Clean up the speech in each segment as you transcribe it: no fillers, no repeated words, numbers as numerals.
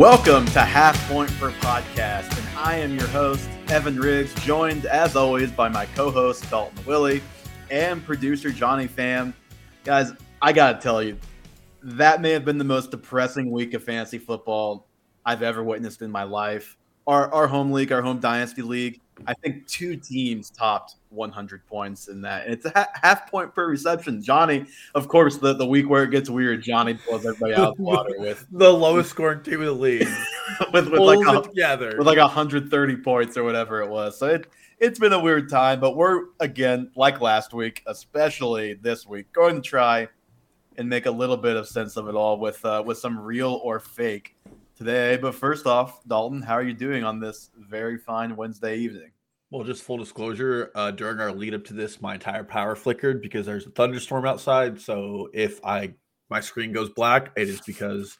Welcome to Half Point Per Podcast, and I am your host, Evan Riggs, joined as always by my co-host, Dalton Willie, and producer, Johnny Pham. Guys, I got to tell you, that may have been the most depressing week of fantasy football I've ever witnessed in my life. Our home league, our home dynasty league, I think two teams topped 100 points in that. And it's a half point per reception. Johnny, of course, the week where it gets weird, Johnny blows everybody out of the water with the lowest scoring team in the league. with like 130 points or whatever it was. So it's been a weird time, but we're, again, like last week, especially this week, going to try and make a little bit of sense of it all with some real or fake today. But first off, Dalton, how are you doing on this very fine Wednesday evening? Well, just full disclosure, during our lead up to this, my entire power flickered because there's a thunderstorm outside. So if my screen goes black, it is because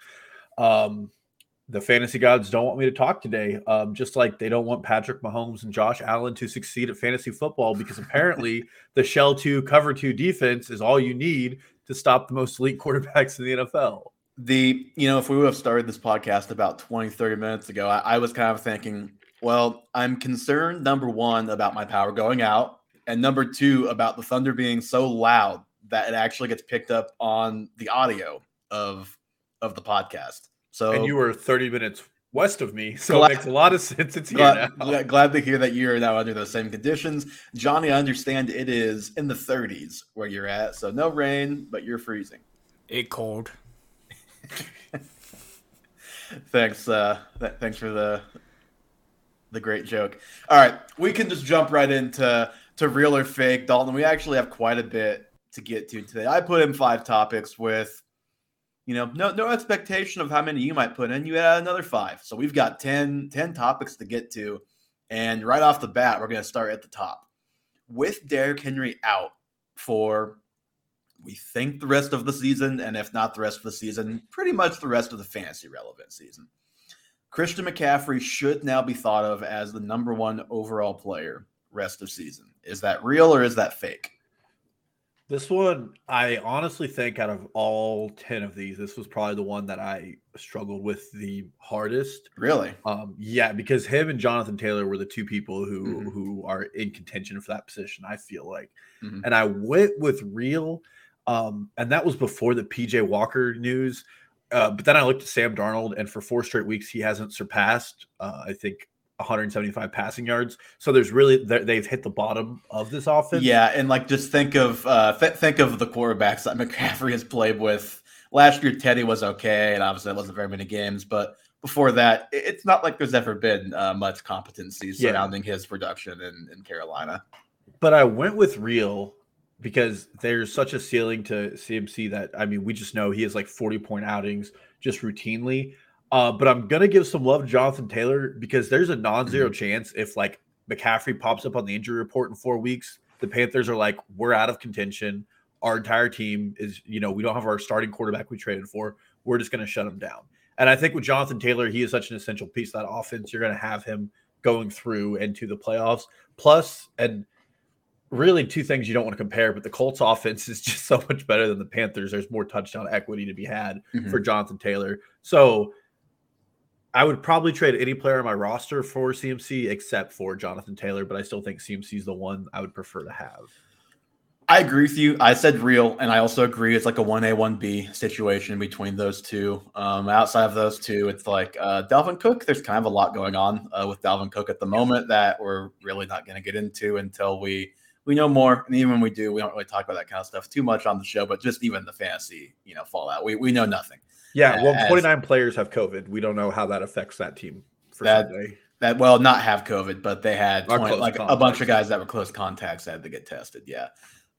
the fantasy gods don't want me to talk today. Just like they don't want Patrick Mahomes and Josh Allen to succeed at fantasy football, because apparently the shell 2 cover 2 defense is all you need to stop the most elite quarterbacks in the NFL. If we would have started this podcast about 20-30 minutes ago, I was kind of thinking, well, I'm concerned, number one, about my power going out, and number two, about the thunder being so loud that it actually gets picked up on the audio of the podcast. So, and you were 30 minutes west of me, so it makes a lot of sense. It's here now. Glad to hear that you're now under those same conditions. Johnny, I understand it is in the 30s where you're at, so no rain, but you're freezing. It's cold. Thanks. Thanks for the great joke. All right, we can just jump right into real or fake, Dalton. We actually have quite a bit to get to today. I put in 5 topics with, no expectation of how many you might put in. You add another 5, so we've got 10 topics to get to. And right off the bat, we're going to start at the top with Derrick Henry out for, we think, the rest of the season, and if not the rest of the season, pretty much the rest of the fantasy-relevant season. Christian McCaffrey should now be thought of as the number 1 overall player rest of season. Is that real or is that fake? This one, I honestly think out of all 10 of these, this was probably the one that I struggled with the hardest. Really? Yeah, because him and Jonathan Taylor were the two people who are in contention for that position, I feel like. Mm-hmm. And I went with real. And that was before the PJ Walker news. But then I looked at Sam Darnold, and for 4 straight weeks, he hasn't surpassed, 175 passing yards. So there's really, they've hit the bottom of this offense. Yeah. And just think of the quarterbacks that McCaffrey has played with. Last year, Teddy was okay. And obviously it wasn't very many games, but before that, it's not like there's ever been much competency surrounding his production in Carolina. But I went with real, because there's such a ceiling to CMC that, we just know he has 40-point outings just routinely. But I'm going to give some love to Jonathan Taylor, because there's a non-zero chance if McCaffrey pops up on the injury report in 4 weeks, the Panthers are we're out of contention. Our entire team is, we don't have our starting quarterback we traded for. We're just going to shut him down. And I think with Jonathan Taylor, he is such an essential piece of that offense. You're going to have him going through into the playoffs. Plus, and really 2 things you don't want to compare, but the Colts offense is just so much better than the Panthers. There's more touchdown equity to be had for Jonathan Taylor. So I would probably trade any player on my roster for CMC except for Jonathan Taylor, but I still think CMC is the one I would prefer to have. I agree with you. I said real, and I also agree it's a 1A, 1B situation between those two. Outside of those two, it's Dalvin Cook. There's kind of a lot going on with Dalvin Cook at the moment that we're really not going to get into until we know more, and even when we do, we don't really talk about that kind of stuff too much on the show, but just even the fantasy, fallout. We know nothing. Yeah, 29 players have COVID. We don't know how that affects that team for Sunday. Not have COVID, but they had a bunch of guys that were close contacts that had to get tested, yeah.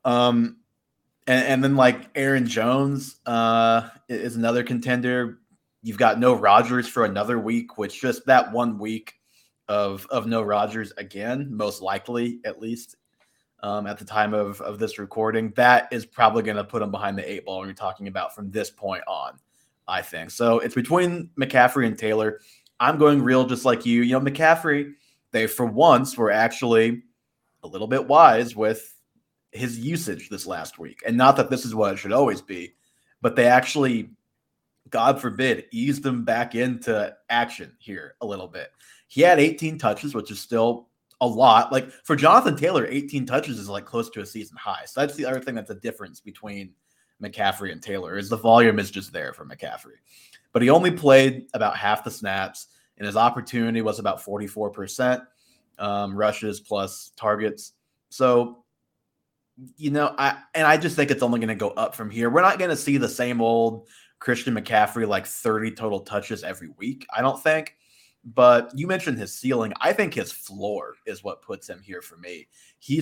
And then Aaron Jones is another contender. You've got no Rodgers for another week, which just that 1 week of no Rodgers again, most likely at least, at the time of this recording, that is probably going to put him behind the 8 ball when you're talking about from this point on, I think. So it's between McCaffrey and Taylor. I'm going real just like you. McCaffrey, they for once were actually a little bit wise with his usage this last week. And not that this is what it should always be, but they actually God forbid, ease them back into action here a little bit. He had 18 touches, which is still a lot. Like for Jonathan Taylor, 18 touches is like close to a season high. So that's the other thing that's a difference between McCaffrey and Taylor is the volume is just there for McCaffrey. But he only played about half the snaps, and his opportunity was about 44% rushes plus targets. So, you know, I just think it's only going to go up from here. We're not going to see the same old Christian McCaffrey, like 30 total touches every week, I don't think. But you mentioned his ceiling. I think his floor is what puts him here for me. He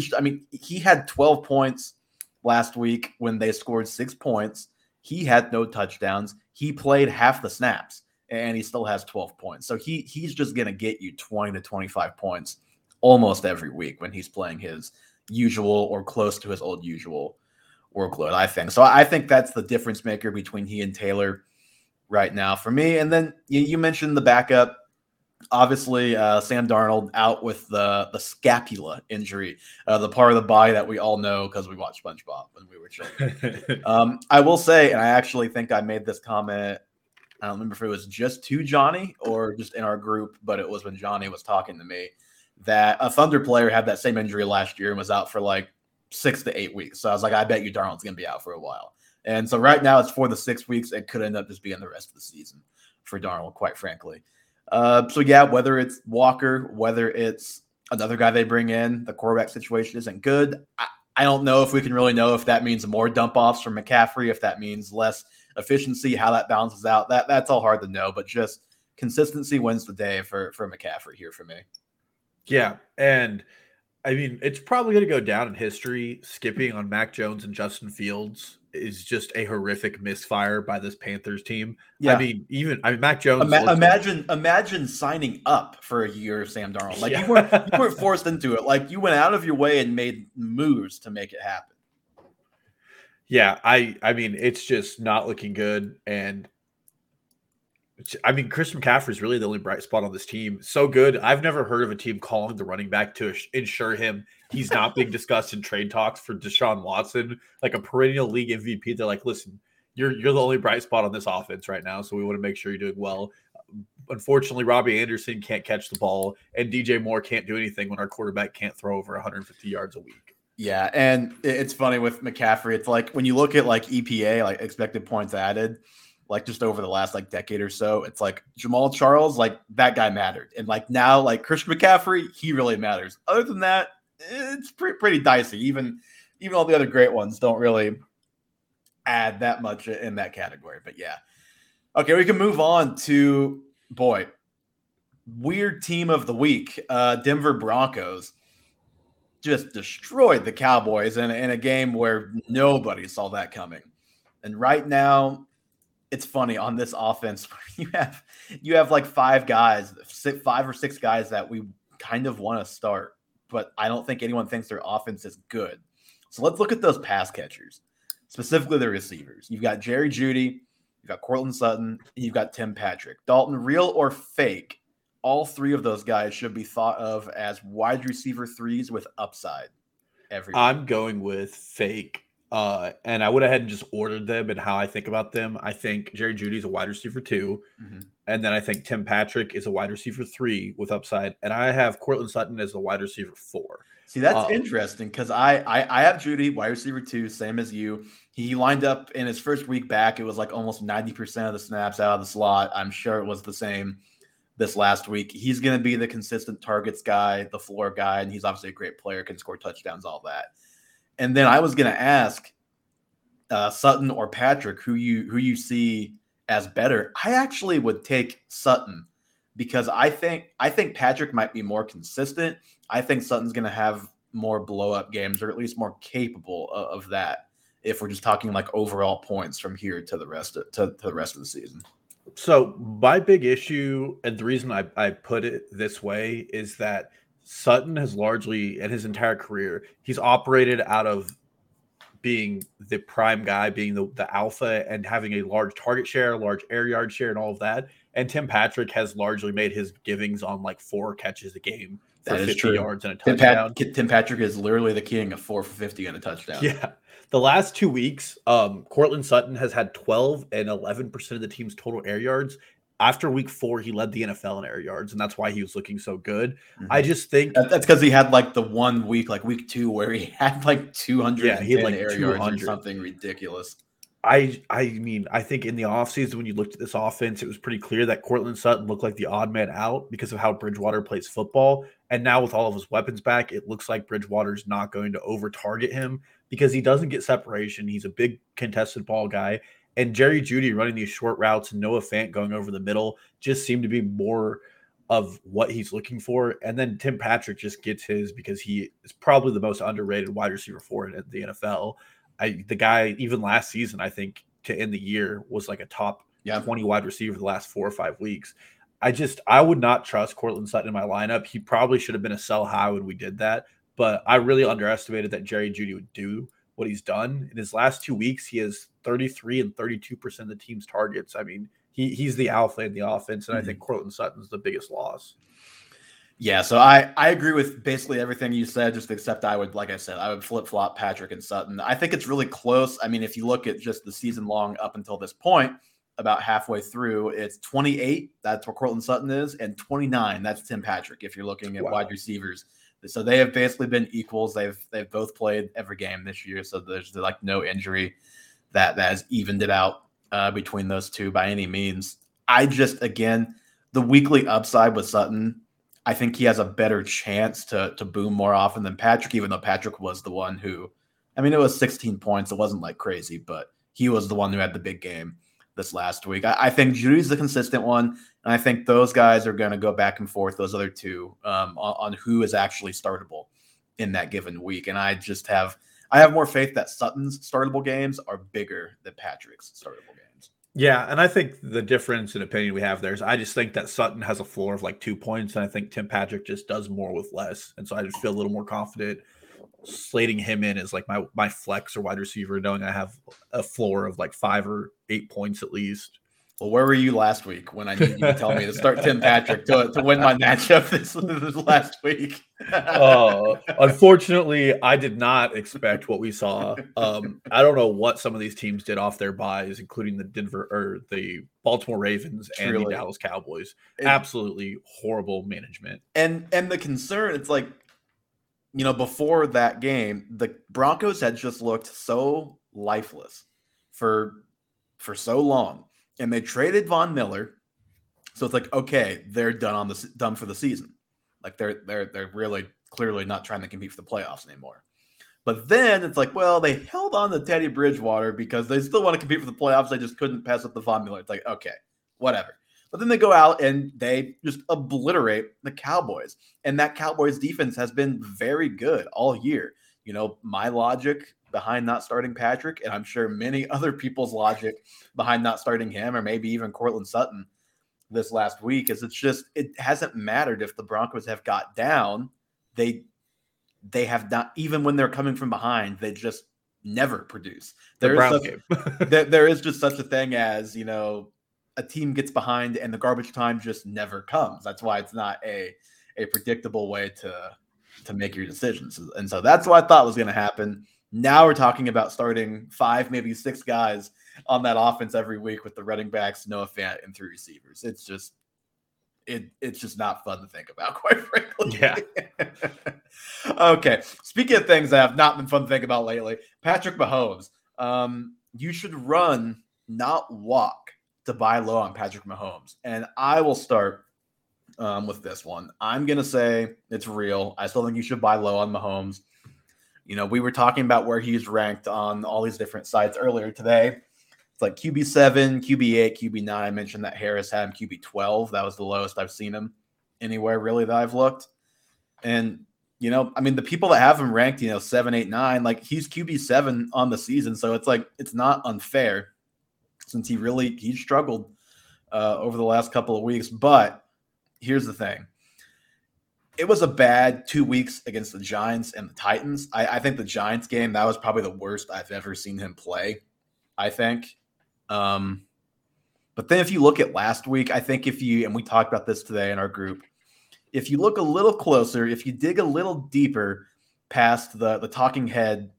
had 12 points last week when they scored 6 points. He had no touchdowns. He played half the snaps, and he still has 12 points. So he's just going to get you 20 to 25 points almost every week when he's playing his usual or close to his old usual workload, I think. So I think that's the difference maker between he and Taylor right now for me. And then you mentioned the backup. Obviously, Sam Darnold out with the scapula injury, the part of the body that we all know because we watched SpongeBob when we were children. I will say, and I actually think I made this comment, I don't remember if it was just to Johnny or just in our group, but it was when Johnny was talking to me, that a Thunder player had that same injury last year and was out for like 6 to 8 weeks. So I was like, I bet you Darnold's going to be out for a while. And so right now it's 4 to 6 weeks. It could end up just being the rest of the season for Darnold, quite frankly. So yeah, whether it's Walker, whether it's another guy they bring in, the quarterback situation isn't good. I don't know if we can really know if that means more dump offs from McCaffrey, if that means less efficiency, how that balances out. That's all hard to know, but just consistency wins the day for McCaffrey here for me. Yeah. And I mean, it's probably going to go down in history. Skipping on Mac Jones and Justin Fields is just a horrific misfire by this Panthers team. Yeah. I mean, Mac Jones. Imagine signing up for a year of Sam Darnold. Like you weren't forced into it. Like you went out of your way and made moves to make it happen. Yeah, I mean, it's just not looking good. And I mean, Christian McCaffrey is really the only bright spot on this team. So good. I've never heard of a team calling the running back to ensure him he's not being discussed in trade talks for Deshaun Watson, like a perennial league MVP. They're like, listen, you're the only bright spot on this offense right now, so we want to make sure you're doing well. Unfortunately, Robbie Anderson can't catch the ball, and DJ Moore can't do anything when our quarterback can't throw over 150 yards a week. Yeah, and it's funny with McCaffrey. It's like when you look at like EPA, like expected points added, like just over the last like decade or so, it's like Jamal Charles, like that guy mattered. And like now, like Christian McCaffrey, he really matters. Other than that, it's pretty dicey. Even all the other great ones don't really add that much in that category. But yeah. Okay, we can move on to, boy, weird team of the week. Denver Broncos just destroyed the Cowboys in a game where nobody saw that coming. And right now, it's funny on this offense, you have like five or six guys that we kind of want to start, but I don't think anyone thinks their offense is good. So let's look at those pass catchers, specifically the receivers. You've got Jerry Jeudy, you've got Cortland Sutton, and you've got Tim Patrick. Dalton, real or fake, all three of those guys should be thought of as wide receiver threes with upside. I'm going with fake. And I went ahead and just ordered them and how I think about them. I think Jerry Jeudy's a wide receiver 2. Mm-hmm. And then I think Tim Patrick is a wide receiver 3 with upside. And I have Cortland Sutton as a wide receiver 4. See, that's interesting because I have Jeudy, wide receiver 2, same as you. He lined up in his first week back. It was like almost 90% of the snaps out of the slot. I'm sure it was the same this last week. He's going to be the consistent targets guy, the floor guy. And he's obviously a great player, can score touchdowns, all that. And then I was going to ask Sutton or Patrick who you see as better. I actually would take Sutton because I think Patrick might be more consistent. I think Sutton's going to have more blow-up games or at least more capable of that if we're just talking like overall points from here to the rest of, to the rest of the season. So my big issue, and the reason I put it this way, is that Sutton has largely, in his entire career, he's operated out of being the prime guy, being the alpha and having a large target share, large air yard share and all of that. And Tim Patrick has largely made his givings on like 4 catches a game for 50 yards and a touchdown. Tim Patrick is literally the king of 4 for 50 and a touchdown. Yeah. The last 2 weeks, Cortland Sutton has had 12 and 11% of the team's total air yards. After week 4, he led the NFL in air yards, and that's why he was looking so good. Mm-hmm. I just think that's because he had like the 1 week, like week 2, where he had like 200 air yards or something ridiculous. I mean, I think in the offseason when you looked at this offense, it was pretty clear that Cortland Sutton looked like the odd man out because of how Bridgewater plays football. And now with all of his weapons back, it looks like Bridgewater's not going to over-target him because he doesn't get separation. He's a big contested ball guy. And Jerry Jeudy running these short routes and Noah Fant going over the middle just seem to be more of what he's looking for. And then Tim Patrick just gets his because he is probably the most underrated wide receiver for it at the NFL. The guy, even last season, I think, to end the year was like a top 20 wide receiver the last 4 or 5 weeks. I would not trust Cortland Sutton in my lineup. He probably should have been a sell high when we did that. But I really underestimated that Jerry Jeudy would do what he's done. In his last 2 weeks, he has 33 and 32% of the team's targets. I mean, he's the alpha in the offense, and I think Cortland Sutton's the biggest loss. Yeah, so I agree with basically everything you said, just except I would flip-flop Patrick and Sutton. I think it's really close. I mean, if you look at just the season long up until this point, about halfway through, it's 28. That's where Cortland Sutton is, and 29. That's Tim Patrick if you're looking at wide receivers. So they have basically been equals. They've both played every game this year, so there's like no injury that has evened it out between those two by any means. I just, again, the weekly upside with Sutton, I think he has a better chance to boom more often than Patrick, even though Patrick was the one who, I mean, it was 16 points. It wasn't like crazy, but he was the one who had the big game this last week. I think Judy's the consistent one, and I think those guys are going to go back and forth, those other two, on who is actually startable in that given week. And I have more faith that Sutton's startable games are bigger than Patrick's startable games. Yeah, and I think the difference in opinion we have there is I just think that Sutton has a floor of like 2 points, and I think Tim Patrick just does more with less. And so I just feel a little more confident slating him in as like my flex or wide receiver, knowing I have a floor of like 5 or 8 points at least. Well, where were you last week when I needed you to tell me to start Tim Patrick to win my matchup this last week? Unfortunately, I did not expect what we saw. I don't know what some of these teams did off their buys, including the Baltimore Ravens and the Dallas Cowboys. Absolutely horrible management. And the concern, it's like, you know, before that game, the Broncos had just looked so lifeless for so long. And they traded Von Miller, so it's like, okay, they're done for the season. Like they're really clearly not trying to compete for the playoffs anymore. But then it's like, well, they held on to Teddy Bridgewater because they still want to compete for the playoffs. They just couldn't pass up the Von Miller. It's like, okay, whatever. But then they go out and they just obliterate the Cowboys, and that Cowboys defense has been very good all year. You know, my logic behind not starting Patrick, and I'm sure many other people's logic behind not starting him or maybe even Cortland Sutton this last week is it hasn't mattered if the Broncos have got down. They have not, even when they're coming from behind, they just never produce. There is just such a thing as, you know, a team gets behind and the garbage time just never comes. That's why it's not a predictable way to make your decisions. And so that's what I thought was going to happen. Now we're talking about starting 5, maybe 6 guys on that offense every week with the running backs, Noah Fant, and 3 receivers. It's just it's just not fun to think about, quite frankly. Yeah. Okay. Speaking of things that have not been fun to think about lately, Patrick Mahomes. You should run, not walk, to buy low on Patrick Mahomes. And I will start with this one. I'm going to say it's real. I still think you should buy low on Mahomes. You know, we were talking about where he's ranked on all these different sites earlier today. It's like QB7, QB8, QB9. I mentioned that Harris had him QB12. That was the lowest I've seen him anywhere, really, that I've looked. And, you know, I mean, the people that have him ranked, you know, 7, 8, 9, like he's QB7 on the season. So it's like it's not unfair since he struggled over the last couple of weeks. But here's the thing. It was a bad 2 weeks against the Giants and the Titans. I think the Giants game, that was probably the worst I've ever seen him play, I think. But then if you look at last week, I think if you, and we talked about this today in our group, if you look a little closer, if you dig a little deeper past the talking head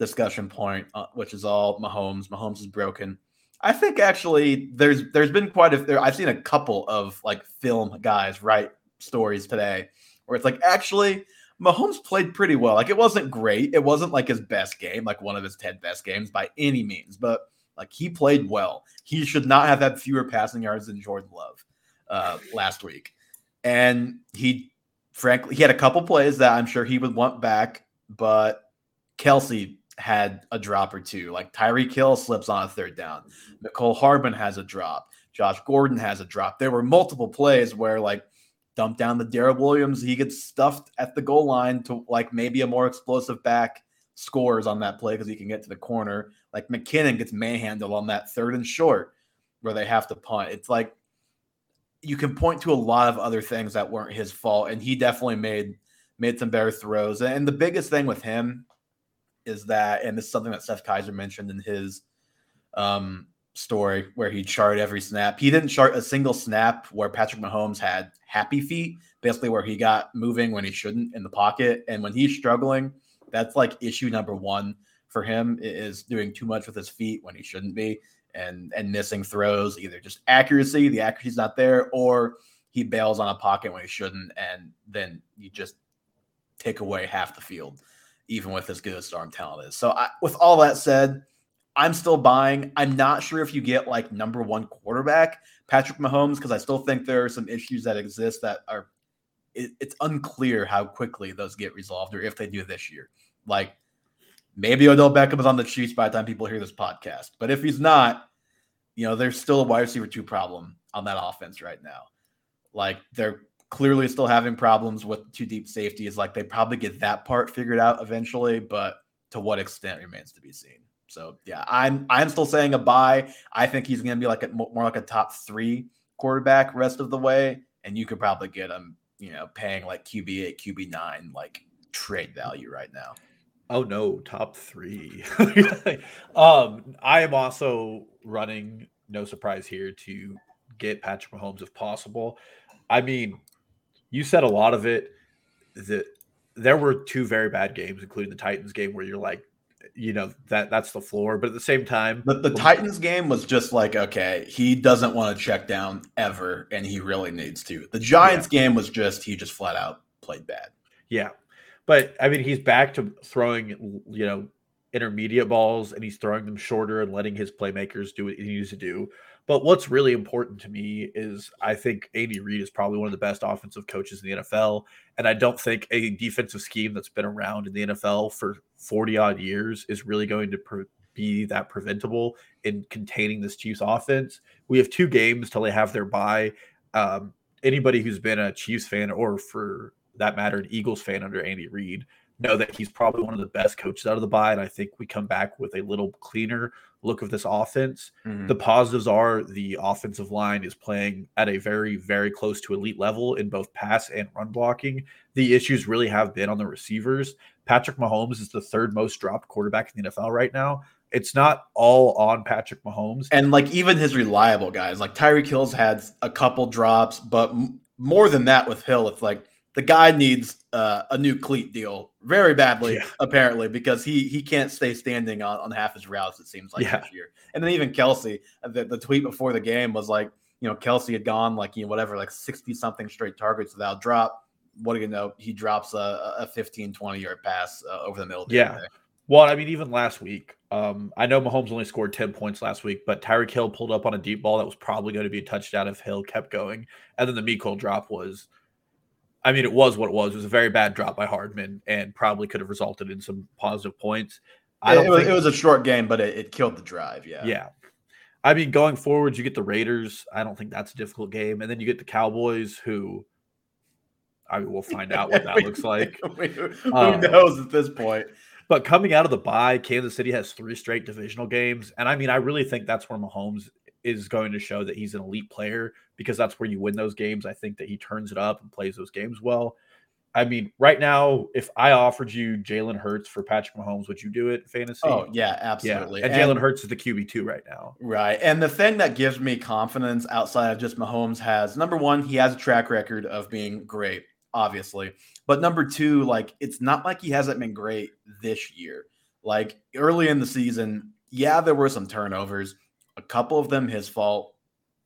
discussion point, which is all Mahomes, Mahomes is broken. I think actually there's been quite a, I've seen a couple of like film guys write stories today where it's like, actually, Mahomes played pretty well. Like, it wasn't great. It wasn't like his best game, like one of his 10 best games by any means. But, like, he played well. He should not have had fewer passing yards than Jordan Love last week. And he, frankly, he had a couple plays that I'm sure he would want back. But Kelce had a drop or two. Like, Tyreek Hill slips on a third down. Mecole Hardman has a drop. Josh Gordon has a drop. There were multiple plays where, like, dump down the Darrell Williams. He gets stuffed at the goal line to like maybe a more explosive back scores on that play because he can get to the corner. Like McKinnon gets manhandled on that third and short where they have to punt. It's like you can point to a lot of other things that weren't his fault, and he definitely made some better throws. And the biggest thing with him is that, and this is something that Seth Kaiser mentioned in his story where he charted every snap. He didn't chart a single snap where Patrick Mahomes had happy feet, basically where he got moving when he shouldn't in the pocket. And when he's struggling, that's like issue number one for him, is doing too much with his feet when he shouldn't be and missing throws, either just accuracy, the accuracy's not there, or he bails on a pocket when he shouldn't. And then you just take away half the field, even with as good as his arm talent is. So with all that said, I'm still buying. I'm not sure if you get like number one quarterback Patrick Mahomes, because I still think there are some issues that exist that are, it's unclear how quickly those get resolved or if they do this year. Like maybe Odell Beckham is on the Chiefs by the time people hear this podcast, but if he's not, you know, there's still a wide receiver two problem on that offense right now. Like they're clearly still having problems with two deep safeties. Like they probably get that part figured out eventually, but to what extent remains to be seen. So yeah, I'm still saying a bye. I think he's going to be like more like a top three quarterback rest of the way, and you could probably get him, you know, paying like QB8, QB9 like trade value right now. Oh no, top three. I am also running, no surprise here, to get Patrick Mahomes if possible. I mean, you said a lot of it. That there were two very bad games, including the Titans game, where you're like, you know, that's the floor. But at the same time, but the Titans game was just like, okay, he doesn't want to check down ever, and he really needs to. The Giants game was just, he just flat out played bad. Yeah. But I mean, he's back to throwing, you know, intermediate balls, and he's throwing them shorter and letting his playmakers do what he needs to do. But what's really important to me is I think Andy Reid is probably one of the best offensive coaches in the NFL. And I don't think a defensive scheme that's been around in the NFL for 40 odd years is really going to be that preventable in containing this Chiefs offense. We have 2 games till they have their bye. Anybody who's been a Chiefs fan, or for that matter, an Eagles fan under Andy Reid, know that he's probably one of the best coaches out of the bye, and I think we come back with a little cleaner look of this offense. Mm-hmm. The positives are the offensive line is playing at a very, very close to elite level in both pass and run blocking. The issues really have been on the receivers. Patrick Mahomes is the third most dropped quarterback in the NFL right now. It's not all on Patrick Mahomes. And, like, even his reliable guys, like Tyreek Hill's had a couple drops, but more than that with Hill, it's like, the guy needs a new cleat deal very badly, apparently, because he can't stay standing on half his routes, it seems like, this year. And then even Kelce, the tweet before the game was like, you know, Kelce had gone like, you know, whatever, like 60-something straight targets without drop. What do you know? He drops a 15, 20-yard pass over the middle. Yeah. Well, I mean, even last week, I know Mahomes only scored 10 points last week, but Tyreek Hill pulled up on a deep ball that was probably going to be a touchdown if Hill kept going. And then the Mecole drop was – I mean, it was what it was. It was a very bad drop by Hardman and probably could have resulted in some positive points. I don't think it was a short game, but it killed the drive, Yeah. I mean, going forward, you get the Raiders. I don't think that's a difficult game. And then you get the Cowboys, who I mean, we'll find out what that looks like. Who knows at this point? But coming out of the bye, Kansas City has 3 straight divisional games. And I mean, I really think that's where Mahomes is going to show that he's an elite player, because that's where you win those games. I think that he turns it up and plays those games well. I mean, right now, if I offered you Jalen Hurts for Patrick Mahomes, would you do it in fantasy? Oh, yeah, absolutely. Yeah. And Jalen Hurts is the QB2 right now. Right. And the thing that gives me confidence outside of just Mahomes has, number one, he has a track record of being great, obviously. But number two, like, it's not like he hasn't been great this year. Like, early in the season, yeah, there were some turnovers. A couple of them his fault.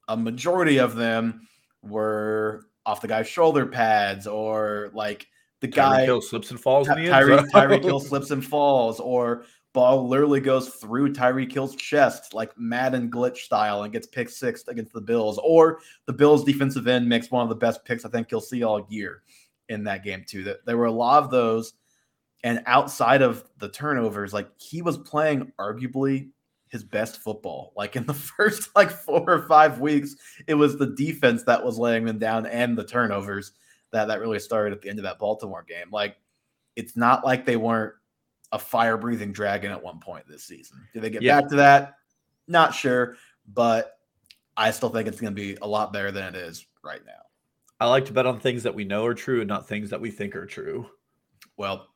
A majority of them were off the guy's shoulder pads, or like the guy slips and falls. Tyreek Hill slips and falls, or ball literally goes through Tyreek Hill's chest, like Madden glitch style, and gets pick six against the Bills. Or the Bills defensive end makes one of the best picks I think you'll see all year in that game too. That there were a lot of those, and outside of the turnovers, like he was playing arguably his best football. Like in the first 4 or 5 weeks, it was the defense that was laying them down and the turnovers that really started at the end of that Baltimore game. Like, it's not like they weren't a fire-breathing dragon at one point this season. Do they get back to that? Not sure, but I still think it's going to be a lot better than it is right now. I like to bet on things that we know are true and not things that we think are true. Well,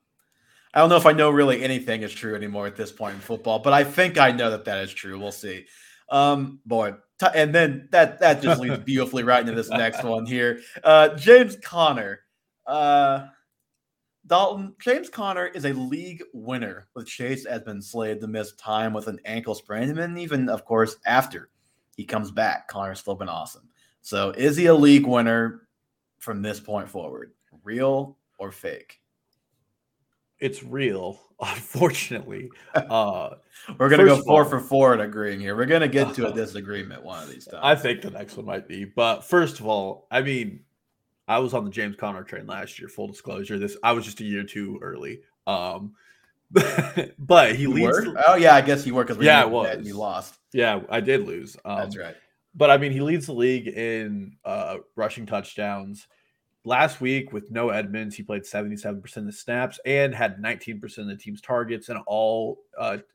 I don't know if I know really anything is true anymore at this point in football, but I think I know that is true. We'll see. And then that just leads beautifully right into this next one here. James Conner. Dalton, James Conner is a league winner with Chase Edmonds slated to miss time with an ankle sprain. And then even, of course, after he comes back, Connor's still been awesome. So is he a league winner from this point forward? Real or fake? It's real, unfortunately. We're going to go 4 for 4 in agreeing here. We're going to get to a disagreement one of these times. I think the next one might be. But first of all, I mean, I was on the James Conner train last year, full disclosure. I was just a year too early. But he leads. Oh, yeah, I guess you were because we lost. Yeah, I did lose. That's right. But, I mean, he leads the league in rushing touchdowns. Last week with no Edmonds, he played 77% of the snaps and had 19% of the team's targets and all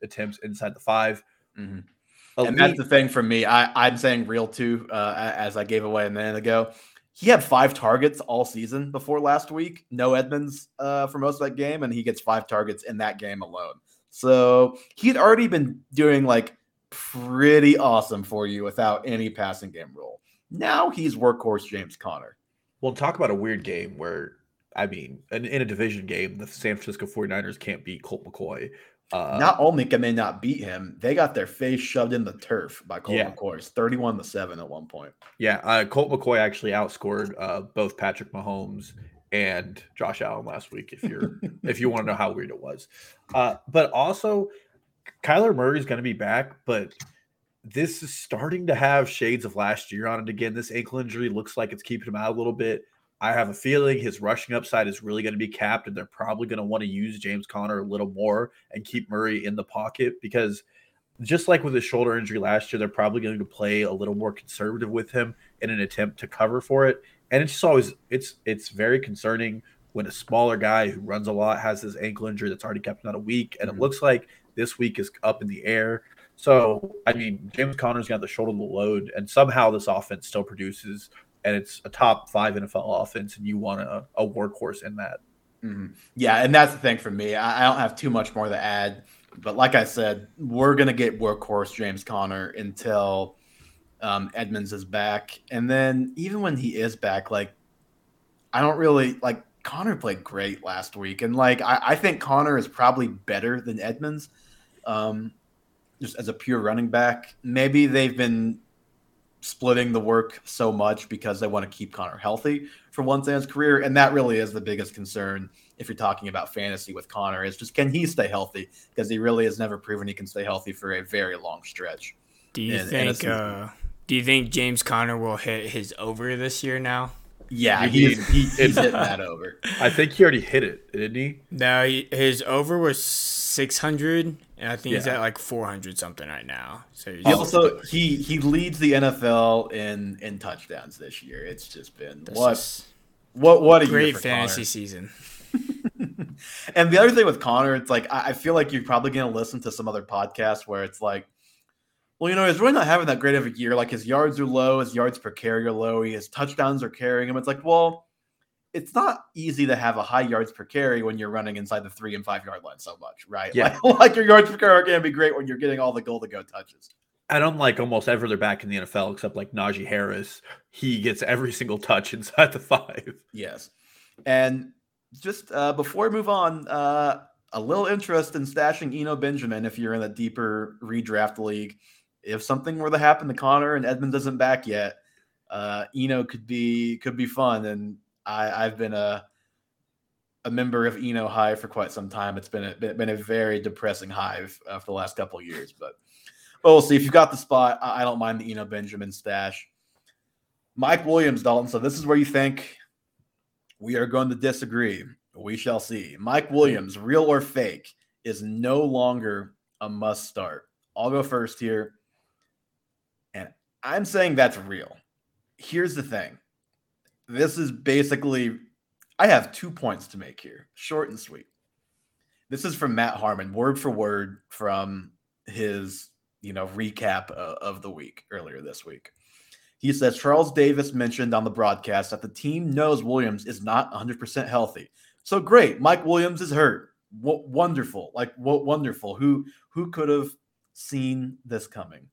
attempts inside the 5. Mm-hmm. And that's the thing for me. I'm saying real too, as I gave away a minute ago. He had 5 targets all season before last week. No Edmonds for most of that game, and he gets 5 targets in that game alone. So he'd already been doing like pretty awesome for you without any passing game role. Now he's workhorse James Conner. Well, talk about a weird game where, I mean, in a division game, the San Francisco 49ers can't beat Colt McCoy. Not only can they not beat him, they got their face shoved in the turf by Colt McCoy. It's 31-7 at one point. Yeah, Colt McCoy actually outscored both Patrick Mahomes and Josh Allen last week, if you want to know how weird it was. But also, Kyler Murray is going to be back, but this is starting to have shades of last year on it again. This ankle injury looks like it's keeping him out a little bit. I have a feeling his rushing upside is really going to be capped, and they're probably going to want to use James Conner a little more and keep Murray in the pocket because just like with his shoulder injury last year, they're probably going to play a little more conservative with him in an attempt to cover for it. And it's just always it's very concerning when a smaller guy who runs a lot has this ankle injury that's already kept him out a week, and it looks like this week is up in the air. So, I mean, James Conner's got the shoulder to the load, and somehow this offense still produces, and it's a top 5 NFL offense, and you want a workhorse in that. Mm-hmm. Yeah, and that's the thing for me. I don't have too much more to add, but like I said, we're going to get workhorse James Conner until Edmonds is back. And then even when he is back, like, I don't really – like, Conner played great last week, and, like, I think Conner is probably better than Edmonds. Just as a pure running back, maybe they've been splitting the work so much because they want to keep Conner healthy for one thing's career. And that really is the biggest concern if you're talking about fantasy with Conner is just, can he stay healthy? Because he really has never proven he can stay healthy for a very long stretch. Do you think James Conner will hit his over this year now? Yeah, he's hitting that over. I think he already hit it, didn't he? No, his over was 600, and I think he's at like 400 something right now. So he leads the NFL in touchdowns this year. It's just been what a great fantasy season. And the other thing with Conner, it's like I feel like you're probably going to listen to some other podcast where it's like, well, you know, he's really not having that great of a year. Like, his yards are low. His yards per carry are low. His touchdowns are carrying him. It's like, well, it's not easy to have a high yards per carry when you're running inside the 3 and 5 yard line so much, right? Yeah. Like your yards per carry can be great when you're getting all the goal to go touches. I don't like almost ever they're back in the NFL except like Najee Harris. He gets every single touch inside the 5. Yes. And just before we move on, a little interest in stashing Eno Benjamin if you're in a deeper redraft league. If something were to happen to Connor and Edmonds isn't back yet, Eno could be fun. And I've been a member of Eno Hive for quite some time. It's been a very depressing hive for the last couple of years, but we'll see. If you've got the spot, I don't mind the Eno Benjamin stash. Mike Williams, Dalton. So this is where you think we are going to disagree. We shall see. Mike Williams, real or fake, is no longer a must start. I'll go first here. And I'm saying that's real. Here's the thing. This is basically, I have 2 points to make here. Short and sweet. This is from Matt Harmon, word for word from his recap of the week earlier this week. He says, Charles Davis mentioned on the broadcast that the team knows Williams is not 100% healthy. So great. Mike Williams is hurt. What wonderful. Like, what wonderful. Who could have seen this coming?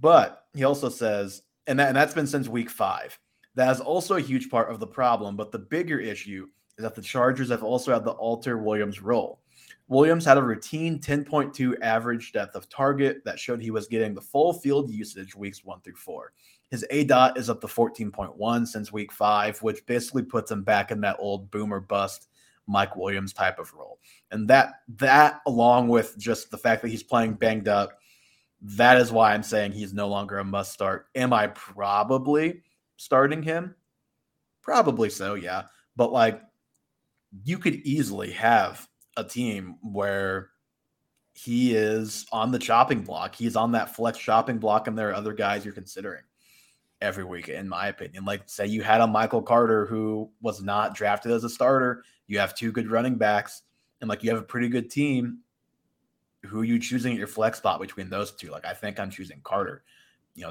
But he also says, and that's been since week 5. That is also a huge part of the problem. But the bigger issue is that the Chargers have also had to alter Williams' role. Williams had a routine 10.2 average depth of target that showed he was getting the full field usage weeks 1 through 4. His ADOT is up to 14.1 since week 5, which basically puts him back in that old boom or bust Mike Williams type of role. And that along with just the fact that he's playing banged up, that is why I'm saying he's no longer a must start. Am I probably starting him? Probably so, yeah. But like, you could easily have a team where he is on the chopping block. He's on that flex chopping block, and there are other guys you're considering every week, in my opinion. Like, say you had a Michael Carter who was not drafted as a starter. You have 2 good running backs, and like, you have a pretty good team. Who are you choosing at your flex spot between those 2? Like, I think I'm choosing Carter,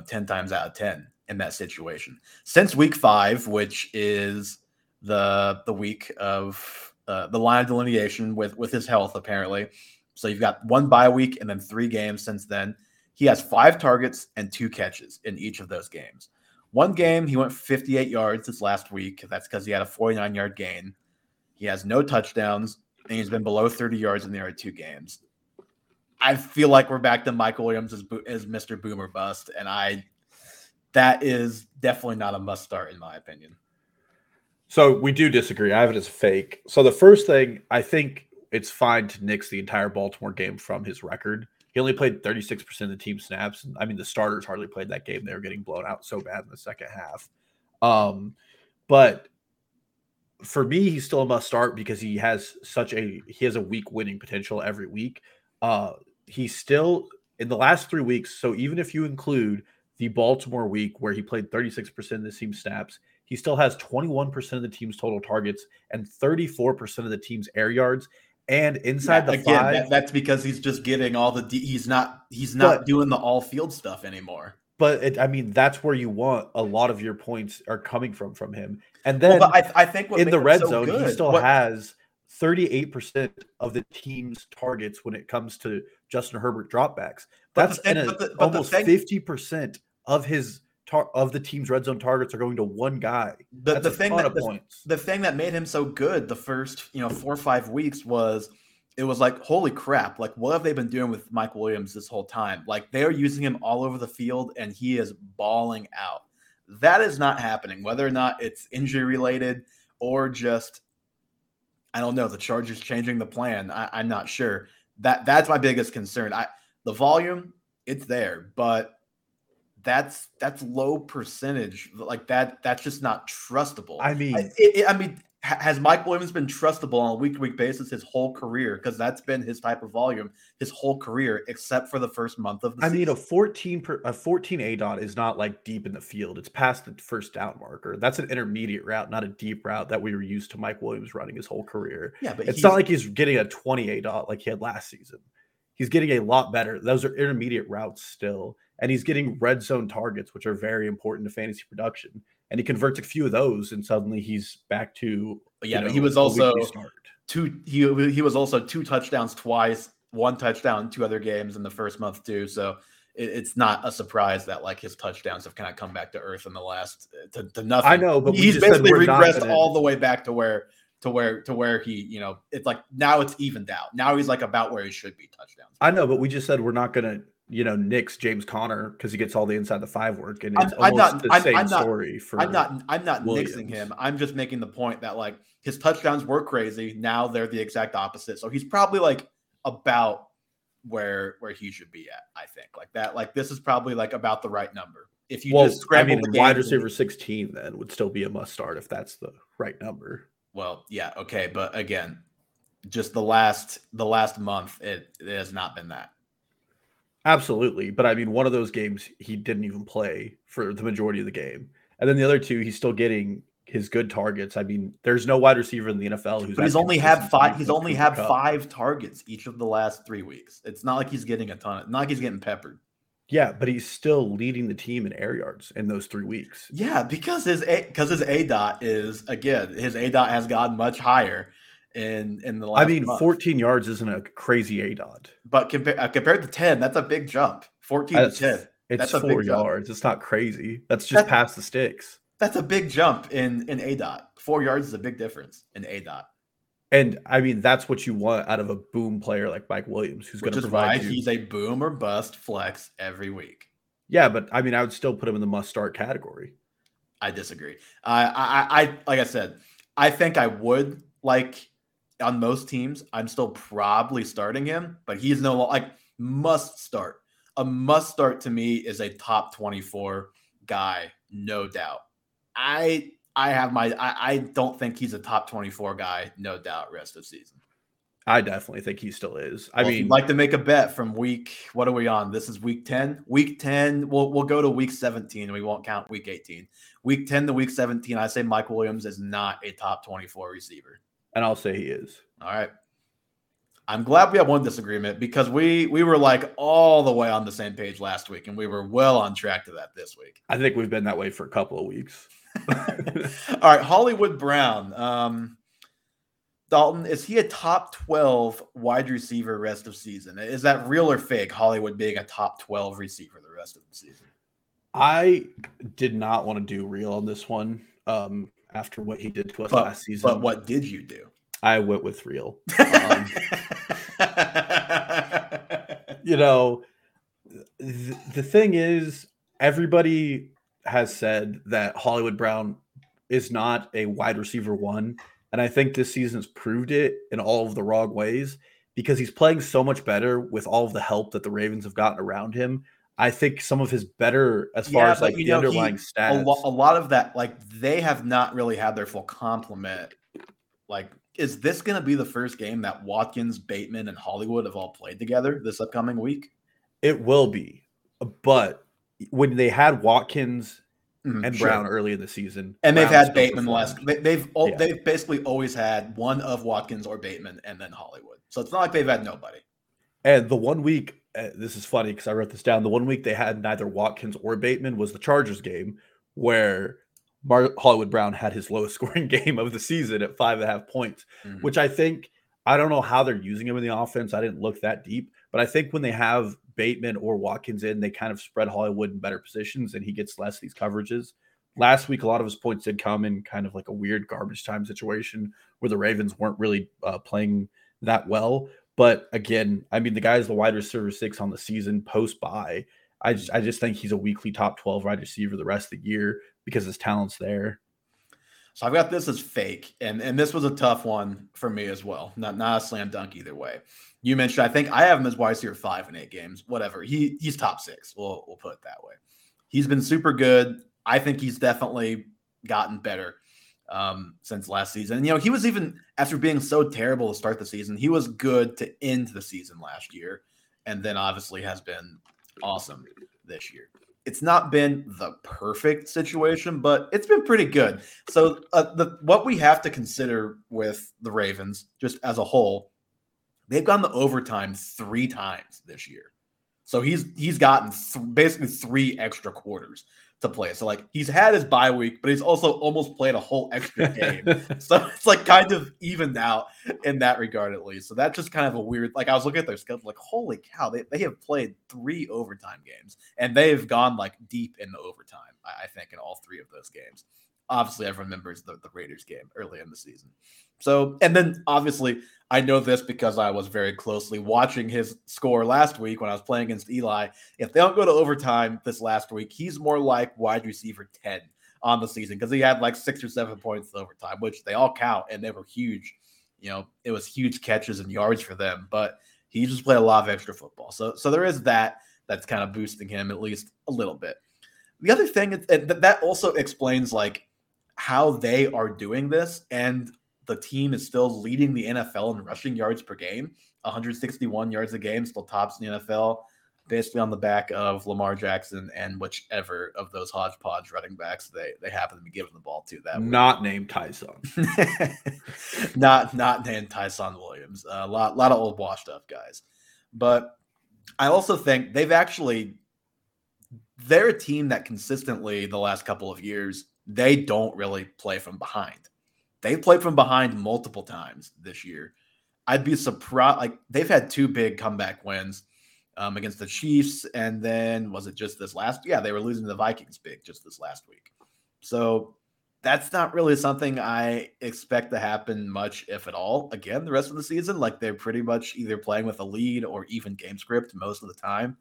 10 times out of 10 in that situation. Since week 5, which is the week of the line of delineation with his health, apparently. So you've got 1 bye week and then 3 games since then. He has 5 targets and 2 catches in each of those games. 1 game, he went 58 yards this last week. That's because he had a 49-yard gain. He has no touchdowns, and he's been below 30 yards in the other 2 games. I feel like we're back to Michael Williams as Mr. Boomer Bust, and that is definitely not a must-start in my opinion. So we do disagree. I have it as fake. So the first thing, I think it's fine to nix the entire Baltimore game from his record. He only played 36% of the team snaps. I mean, the starters hardly played that game. They were getting blown out so bad in the second half. But for me, he's still a must start because he has a weak winning potential every week. He's still in the last 3 weeks. So even if you include the Baltimore week where he played 36% of the team snaps, he still has 21% of the team's total targets and 34% of the team's air yards. And inside the 5, that's because he's just getting all the. He's not doing the all field stuff anymore. But that's where you want a lot of your points are coming from him. And then I think in the red zone, he still has 38% of the team's targets when it comes to Justin Herbert dropbacks. That's almost 50% of his. Of the team's red zone targets are going to 1 guy. That's a ton of points. The thing that made him so good the first 4 or 5 weeks was it was like, holy crap, like what have they been doing with Mike Williams this whole time? Like they are using him all over the field and he is balling out. That is not happening, whether or not it's injury related or just, I don't know, the Chargers changing the plan. I'm not sure. That's my biggest concern. The volume, it's there, but that's low percentage. Like that's just not trustable. I mean, has Mike Williams been trustable on a week-to-week basis his whole career? Because that's been his type of volume his whole career, except for the first month of the season. I mean, a 14 ADOT is not like deep in the field. It's past the first down marker. That's an intermediate route, not a deep route that we were used to Mike Williams running his whole career. Yeah, but it's not like he's getting a 20 ADOT like he had last season. He's getting a lot better. Those are intermediate routes still. And he's getting red zone targets, which are very important to fantasy production. and he converts a few of those, and suddenly he's back to But he was also two touchdowns twice, one touchdown, two other games in the first month too. So it's not a surprise that like his touchdowns have kind of come back to earth in the last to nothing. I know, but he's basically regressed all the way back to where he, it's like now it's evened out. Now he's like about where he should be touchdowns. I know, but we just said we're not going to, nix James Conner because he gets all the inside the five work, and it's story for I'm not Williams. Nixing him. I'm just making the point that like his touchdowns were crazy. Now they're the exact opposite. So he's probably like about where he should be at. I think like that. Like this is probably like about the right number. If you just scramble, wide receiver 16 then would still be a must start if that's the right number. Well, yeah, okay, but again, just the last month, it has not been that. Absolutely, but I mean, one of those games he didn't even play for the majority of the game, and then the other two he's still getting his good targets. I mean, there's no wide receiver in the NFL who's. But he's only had five. He's only had five targets each of the last 3 weeks. It's not like he's getting a ton. Not like he's getting peppered. Yeah, but he's still leading the team in air yards in those 3 weeks. Yeah, because his ADOT is, again, his ADOT has gotten much higher in the last 14 yards isn't a crazy ADOT. But compared to 10, that's a big jump. 14 to 10. It's 4 yards. Jump. It's not crazy. That's just past the sticks. That's a big jump in ADOT. 4 yards is a big difference in ADOT. And, I mean, that's what you want out of a boom player like Mike Williams, who's going to provide you. He's a boom or bust flex every week. Yeah, but, I mean, I would still put him in the must-start category. I disagree. Like I said, I think I would, like, on most teams, I'm still probably starting him, but he's no longer, like, must-start. A must-start to me is a top 24 guy, no doubt. I don't think he's a top 24 guy, no doubt, rest of season. I definitely think he still is. If you'd like to make a bet from what are we on? This is week 10. Week 10, we'll go to week 17, and we won't count week 18. Week 10 to week 17, I say Mike Williams is not a top 24 receiver. And I'll say he is. All right. I'm glad we have one disagreement because we were like all the way on the same page last week, and we were well on track to that this week. I think we've been that way for a couple of weeks. All right, Hollywood Brown. Dalton, is he a top 12 wide receiver rest of season? Is that real or fake, Hollywood being a top 12 receiver the rest of the season? I did not want to do real on this one after what he did to us last season. But what did you do? I went with real. The thing is, everybody has said that Hollywood Brown is not a wide receiver one. And I think this season's proved it in all of the wrong ways because he's playing so much better with all of the help that the Ravens have gotten around him. I think some of his better, as far as like the underlying stats. A lot of that, like they have not really had their full complement. Like, is this going to be the first game that Watkins, Bateman, and Hollywood have all played together this upcoming week? It will be, but when they had Watkins and Brown early in the season, and they've had Bateman last, they've basically always had one of Watkins or Bateman, and then Hollywood. So it's not like they've had nobody. And the 1 week, this is funny because I wrote this down. The 1 week they had neither Watkins or Bateman was the Chargers game, where Hollywood Brown had his lowest scoring game of the season at 5.5 points, which I think I don't know how they're using him in the offense. I didn't look that deep, but I think when they have Bateman or Watkins in, they kind of spread Hollywood in better positions, and he gets less of these coverages. Last week, a lot of his points did come in kind of like a weird garbage time situation where the Ravens weren't really playing that well. But again, I mean, the guy's the wide receiver 6 on the season post-bye. I just think he's a weekly top 12 wide receiver the rest of the year because his talent's there. So I've got this as fake, and this was a tough one for me as well. Not a slam dunk either way. You mentioned, I think I have him as wide receiver 5 in 8 games. Whatever, he's top 6. We'll put it that way. He's been super good. I think he's definitely gotten better since last season. And, he was even after being so terrible to start the season, he was good to end the season last year, and then obviously has been awesome this year. It's not been the perfect situation, but it's been pretty good. So what we have to consider with the Ravens, just as a whole, they've gone to overtime 3 times this year. So he's gotten basically 3 extra quarters to play. So like he's had his bye week, but he's also almost played a whole extra game. So it's like kind of evened out in that regard, at least. So that's just kind of a weird, like I was looking at their schedule, like, holy cow, they have played three overtime games and they've gone like deep in the overtime, I think, in all three of those games. Obviously, everyone remembers the Raiders game early in the season. So, and then obviously, I know this because I was very closely watching his score last week when I was playing against Eli. If they don't go to overtime this last week, he's more like wide receiver 10 on the season because he had like 6 or 7 points in overtime, which they all count and they were huge. You know, it was huge catches and yards for them, but he just played a lot of extra football. So there is that's kind of boosting him at least a little bit. The other thing is that also explains like how they are doing this, and the team is still leading the NFL in rushing yards per game, 161 yards a game, still tops in the NFL, basically on the back of Lamar Jackson and whichever of those hodgepodge running backs they happen to be giving the ball to that not week. Named Tyson. not named Tyson Williams. A lot of old washed up guys. But I also think they're a team that consistently the last couple of years, they don't really play from behind. They played from behind multiple times this year. I'd be surprised. Like they've had two big comeback wins against the Chiefs, and then was it just this last? Yeah, they were losing to the Vikings big just this last week. So that's not really something I expect to happen much, if at all. Again, the rest of the season, like they're pretty much either playing with a lead or even game script most of the time.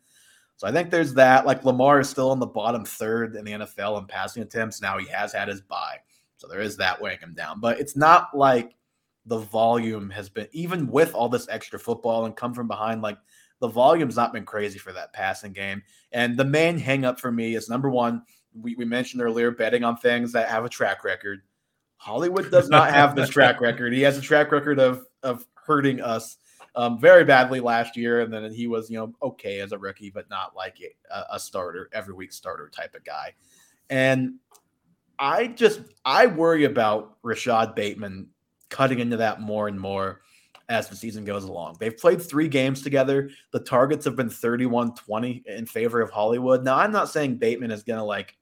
So I think there's that. Like Lamar is still in the bottom third in the NFL in passing attempts. Now he has had his bye. So there is that weighing him down. But it's not like the volume has been, even with all this extra football and come from behind, like the volume's not been crazy for that passing game. And the main hang up for me is, number one, we mentioned earlier, betting on things that have a track record. Hollywood does not have this track record. He has a track record of hurting us very badly last year, and then he was, okay as a rookie, but not like a starter, every week starter type of guy. And I worry about Rashad Bateman cutting into that more and more as the season goes along. They've played three games together. The targets have been 31-20 in favor of Hollywood. Now, I'm not saying Bateman is going to like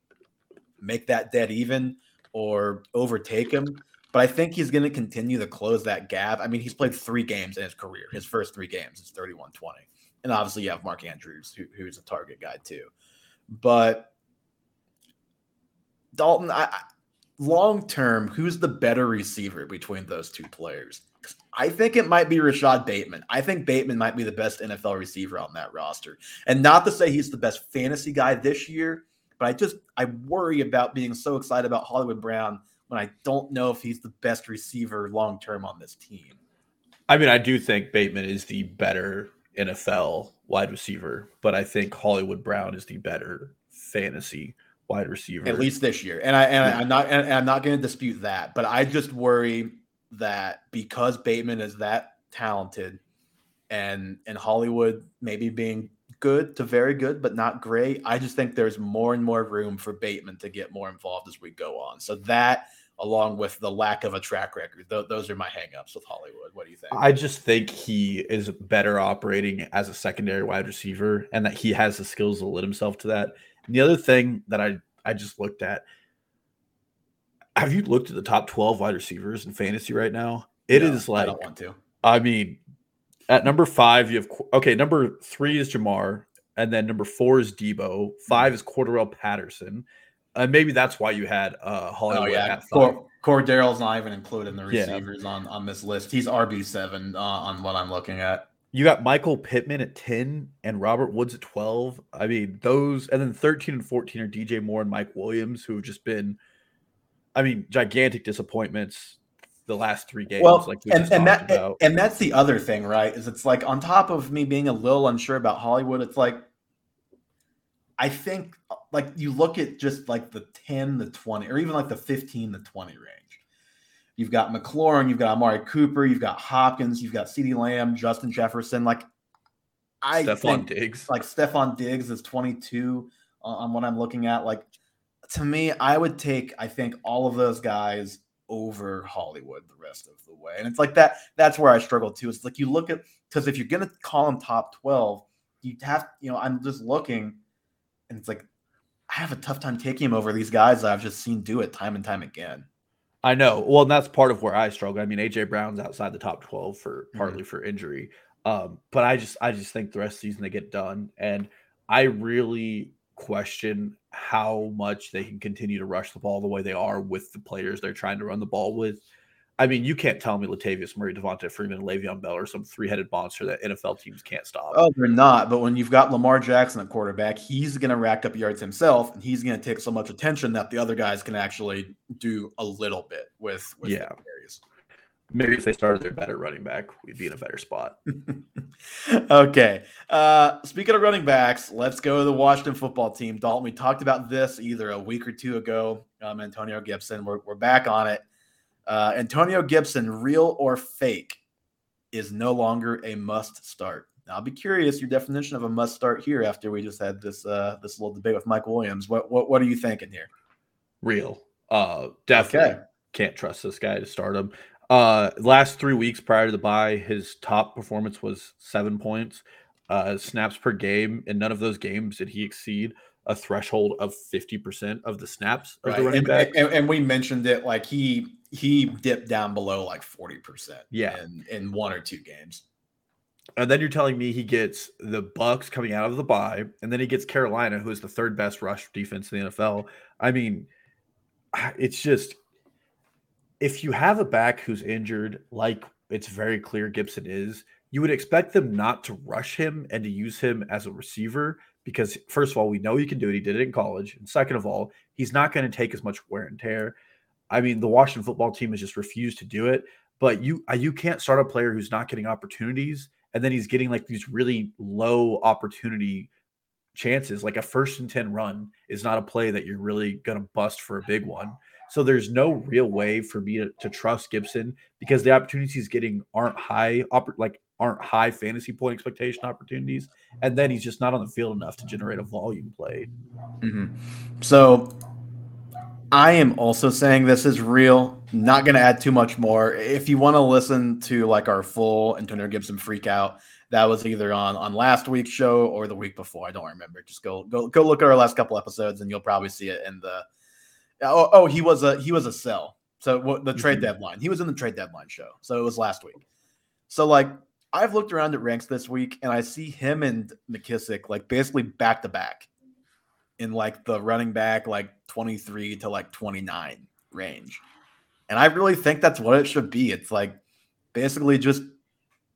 make that dead even or overtake him, but I think he's going to continue to close that gap. I mean, he's played three games in his career. His first three games is 31-20. And obviously you have Mark Andrews, who's a target guy too. But Dalton, long-term, who's the better receiver between those two players? I think it might be Rashad Bateman. I think Bateman might be the best NFL receiver on that roster. And not to say he's the best fantasy guy this year, but I worry about being so excited about Hollywood Brown when I don't know if he's the best receiver long term on this team. I mean, I do think Bateman is the better NFL wide receiver, but I think Hollywood Brown is the better fantasy wide receiver, at least this year. I'm not going to dispute that, but I just worry that because Bateman is that talented, and Hollywood maybe being good to very good, but not great. I just think there's more and more room for Bateman to get more involved as we go on. So that, along with the lack of a track record, those are my hangups with Hollywood. What do you think? I just think he is better operating as a secondary wide receiver, and that he has the skills to limit himself to that. And the other thing that I just looked at, have you looked at the top 12 wide receivers in fantasy right now? It is like, I don't want to. I mean, at number 5, you have number 3 is Jamar, and then number 4 is Debo. 5 is Cordarrelle Patterson, and maybe that's why you had Hollywood. Oh yeah, Cordarrelle's not even included in the receivers on this list. He's RB7 on what I'm looking at. You got Michael Pittman at 10 and Robert Woods at 12. I mean those, and then 13 and 14 are DJ Moore and Mike Williams, who have just been, I mean, gigantic disappointments the last three games. Well, like and that's the other thing, right? Is it's like on top of me being a little unsure about Hollywood, it's like I think like you look at just like the 10, the 20, or even like the 15, the 20 range. You've got McLaurin, you've got Amari Cooper, you've got Hopkins, you've got CeeDee Lamb, Justin Jefferson. Like I think Diggs. Like Stephon Diggs is 22 on what I'm looking at. Like to me, I would take all of those guys over Hollywood the rest of the way. And it's like that's where I struggle too. It's like you look at, because if you're gonna call him top 12, you have, I'm just looking and it's like I have a tough time taking him over these guys that I've just seen do it time and time again. I know. Well, and that's part of where I struggle. I mean, A.J. Brown's outside the top 12 for partly for injury. But I just think the rest of the season they get done. And I really question how much they can continue to rush the ball the way they are with the players they're trying to run the ball with. I mean, you can't tell me Latavius Murray, Devonta Freeman, Le'Veon Bell are some three-headed monster that NFL teams can't stop. Oh, they're not. But when you've got Lamar Jackson at quarterback, he's going to rack up yards himself, and he's going to take so much attention that the other guys can actually do a little bit with yeah. the carries. Maybe if they started their better running back, we'd be in a better spot. Okay. Speaking of running backs, let's go to the Washington football team. Dalton, we talked about this either a week or two ago. Antonio Gibson, we're back on it. Antonio Gibson, real or fake, is no longer a must start. Now, I'll be curious your definition of a must start here after we just had this this little debate with Mike Williams. What are you thinking here? Real. Definitely okay. Can't trust this guy to start him. Last 3 weeks prior to the bye, his top performance was 7 points, snaps per game. In none of those games did he exceed a threshold of 50% of the snaps of the running back. And we mentioned it, like he dipped down below like 40% in one or two games. And then you're telling me he gets the Bucs coming out of the bye, and then he gets Carolina, who is the third best rush defense in the NFL. I mean, it's just, if you have a back who's injured, like it's very clear Gibson is, you would expect them not to rush him and to use him as a receiver because, first of all, we know he can do it. He did it in college. And second of all, he's not going to take as much wear and tear. I mean, the Washington football team has just refused to do it. But you can't start a player who's not getting opportunities, and then he's getting like these really low opportunity chances. Like a 1st and 10 run is not a play that you're really going to bust for a big one. So there's no real way for me to trust Gibson because the opportunities he's getting aren't high fantasy point expectation opportunities. And then he's just not on the field enough to generate a volume play. Mm-hmm. So I am also saying this is real. Not going to add too much more. If you want to listen to like our full Antonio Gibson freak out, that was either on last week's show or the week before. I don't remember. Just go look at our last couple episodes and you'll probably see it in the, he was a sell. So the trade deadline, he was in the trade deadline show. So it was last week. So like I've looked around at ranks this week and I see him and McKissick like basically back to back in like the running back, like 23 to like 29 range. And I really think that's what it should be. It's like basically just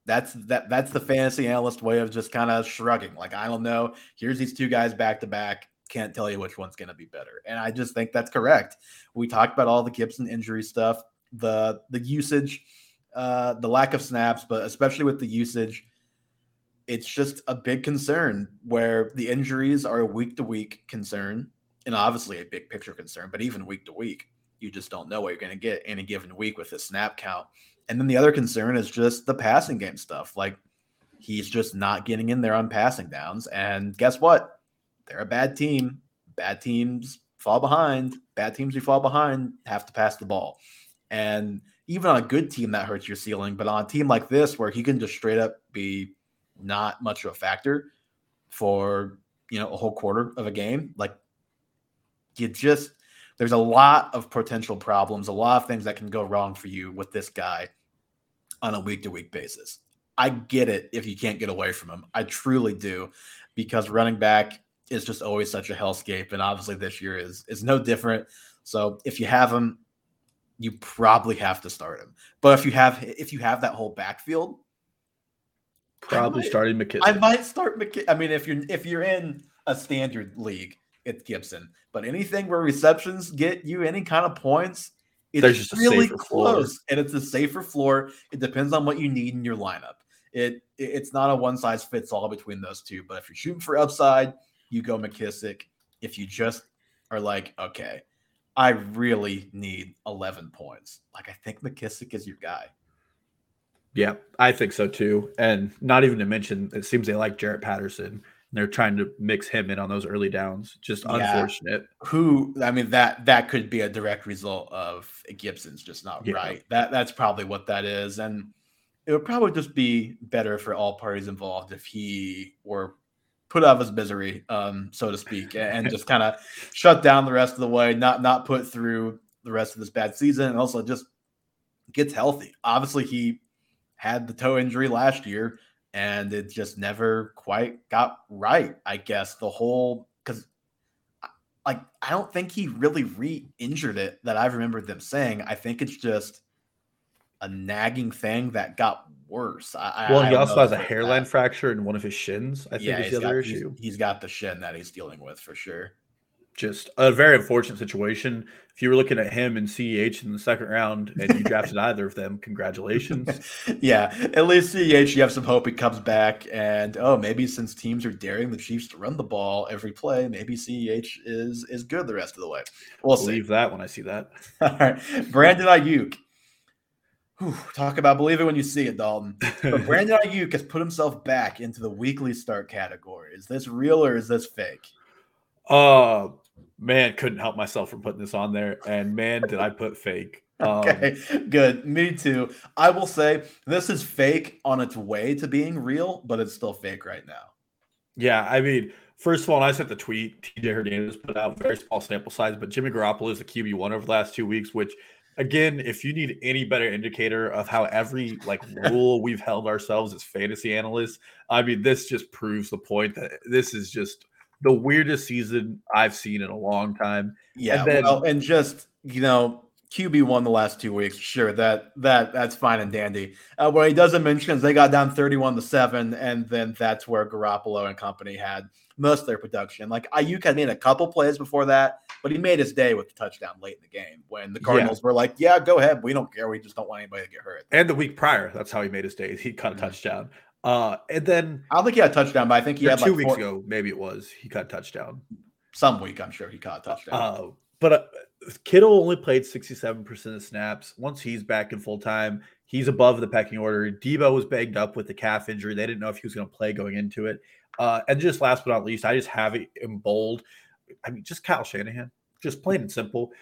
that's the fantasy analyst way of just kind of shrugging. Like, I don't know. Here's these two guys back to back. Can't tell you which one's going to be better. And I just think that's correct. We talked about all the Gibson injury stuff, the usage, the lack of snaps, but especially with the usage, it's just a big concern where the injuries are a week-to-week concern and obviously a big picture concern, but even week-to-week, you just don't know what you're going to get any given week with his snap count. And then the other concern is just the passing game stuff. Like, he's just not getting in there on passing downs. And guess what? They're a bad team. Bad teams fall behind. Bad teams who fall behind have to pass the ball. And even on a good team, that hurts your ceiling. But on a team like this where he can just straight up be not much of a factor for, you know, a whole quarter of a game, like you just – there's a lot of potential problems, a lot of things that can go wrong for you with this guy on a week-to-week basis. I get it if you can't get away from him. I truly do because running back – it's just always such a hellscape, and obviously this year is no different. So if you have him, you probably have to start him. But if you have that whole backfield, probably starting McKissick. I might start McKissick. I mean, if you're in a standard league, it's Gibson. But anything where receptions get you any kind of points, it's really close, and it's a safer floor. It depends on what you need in your lineup. It's not a one size fits all between those two. But if you're shooting for upside, you go McKissick. If you just are like, okay, I really need 11 points. Like, I think McKissick is your guy. Yeah, I think so too. And not even to mention, it seems they like Jarrett Patterson, and they're trying to mix him in on those early downs. Just unfortunate. Who? I mean, that could be a direct result of Gibson's just not right. That's probably what that is, and it would probably just be better for all parties involved if he were put out of his misery, so to speak, and just kind of shut down the rest of the way, not put through the rest of this bad season, and also just gets healthy. Obviously, he had the toe injury last year, and it just never quite got right, I guess. Because like, I don't think he really re-injured it that I remembered them saying. I think it's just a nagging thing that got worse. He also has a hairline fracture in one of his shins, I think, is the other issue. He's got the shin that he's dealing with for sure. Just a very unfortunate situation. If you were looking at him and CEH in the second round and you drafted either of them, congratulations. Yeah, at least CEH, you have some hope he comes back. And, maybe since teams are daring the Chiefs to run the ball every play, maybe CEH is good the rest of the way. We'll see. Believe that when I see that. All right, Brandon Ayuk. Whew, talk about believe it when you see it, Dalton. But Brandon Ayuk has put himself back into the weekly start category. Is this real or is this fake? Man, couldn't help myself from putting this on there. And man, did I put fake. Okay, good. Me too. I will say this is fake on its way to being real, but it's still fake right now. Yeah, I mean, first of all, when I sent the tweet, TJ Hernandez put out very small sample size, but Jimmy Garoppolo is the QB1 over the last 2 weeks, which, again, if you need any better indicator of how every rule we've held ourselves as fantasy analysts, I mean, this just proves the point that this is just the weirdest season I've seen in a long time. Yeah, QB1 the last 2 weeks. Sure, that's fine and dandy. What he doesn't mention is they got down 31-7, and then that's where Garoppolo and company had most of their production. Ayuk had made a couple plays before that, but he made his day with the touchdown late in the game when the Cardinals were like, yeah, go ahead. We don't care. We just don't want anybody to get hurt. And the week prior, that's how he made his day. He caught a touchdown. And then I don't think he had a touchdown, but I think he had 2 weeks ago. Maybe it was he caught a touchdown. Some week I'm sure he caught a touchdown. But Kittle only played 67% of snaps. Once he's back in full time, he's above the pecking order. Debo was banged up with the calf injury. They didn't know if he was going to play going into it. And just last but not least, I just have it in bold. I mean, just Kyle Shanahan, just plain and simple.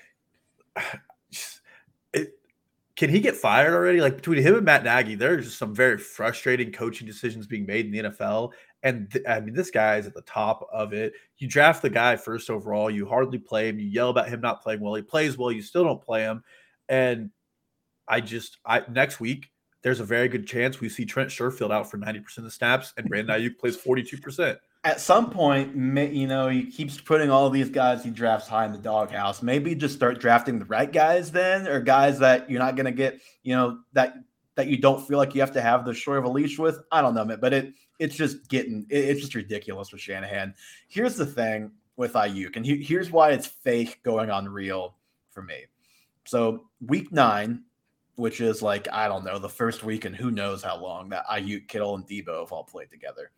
Can he get fired already? Between him and Matt Nagy, there are just some very frustrating coaching decisions being made in the NFL. And this guy is at the top of it. You draft the guy first overall. You hardly play him. You yell about him not playing well. He plays well. You still don't play him. And next week, there's a very good chance we see Trent Sherfield out for 90% of the snaps and Brandon Ayuk plays 42%. At some point, he keeps putting all these guys he drafts high in the doghouse. Maybe just start drafting the right guys then, or guys that you're not going to get, that you don't feel like you have to have the short of a leash with. I don't know, man, but it's just ridiculous with Shanahan. Here's the thing with Ayuk, and here's why it's fake going on real for me. So week 9, which is the first week and who knows how long that Ayuk, Kittle, and Debo have all played together.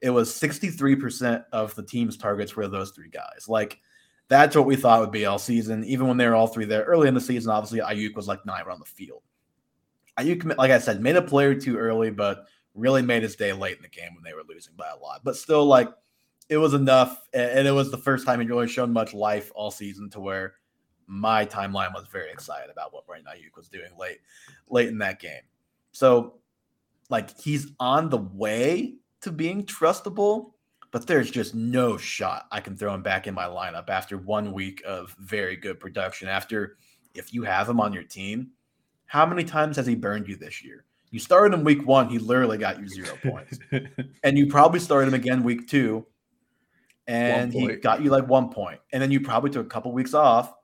It was 63% of the team's targets were those three guys. That's what we thought would be all season. Even when they were all three there early in the season, obviously Ayuk was not on the field. Ayuk, like I said, made a play or two early, but really made his day late in the game when they were losing by a lot. But still, it was enough, and it was the first time he'd really shown much life all season to where my timeline was very excited about what Brandon Ayuk was doing late in that game. So, he's on the way to being trustable, but there's just no shot I can throw him back in my lineup after 1 week of very good production. If you have him on your team, how many times has he burned you this year? You started him week 1, he literally got you 0 points. And you probably started him again week 2, and he got you 1 point. And then you probably took a couple weeks off,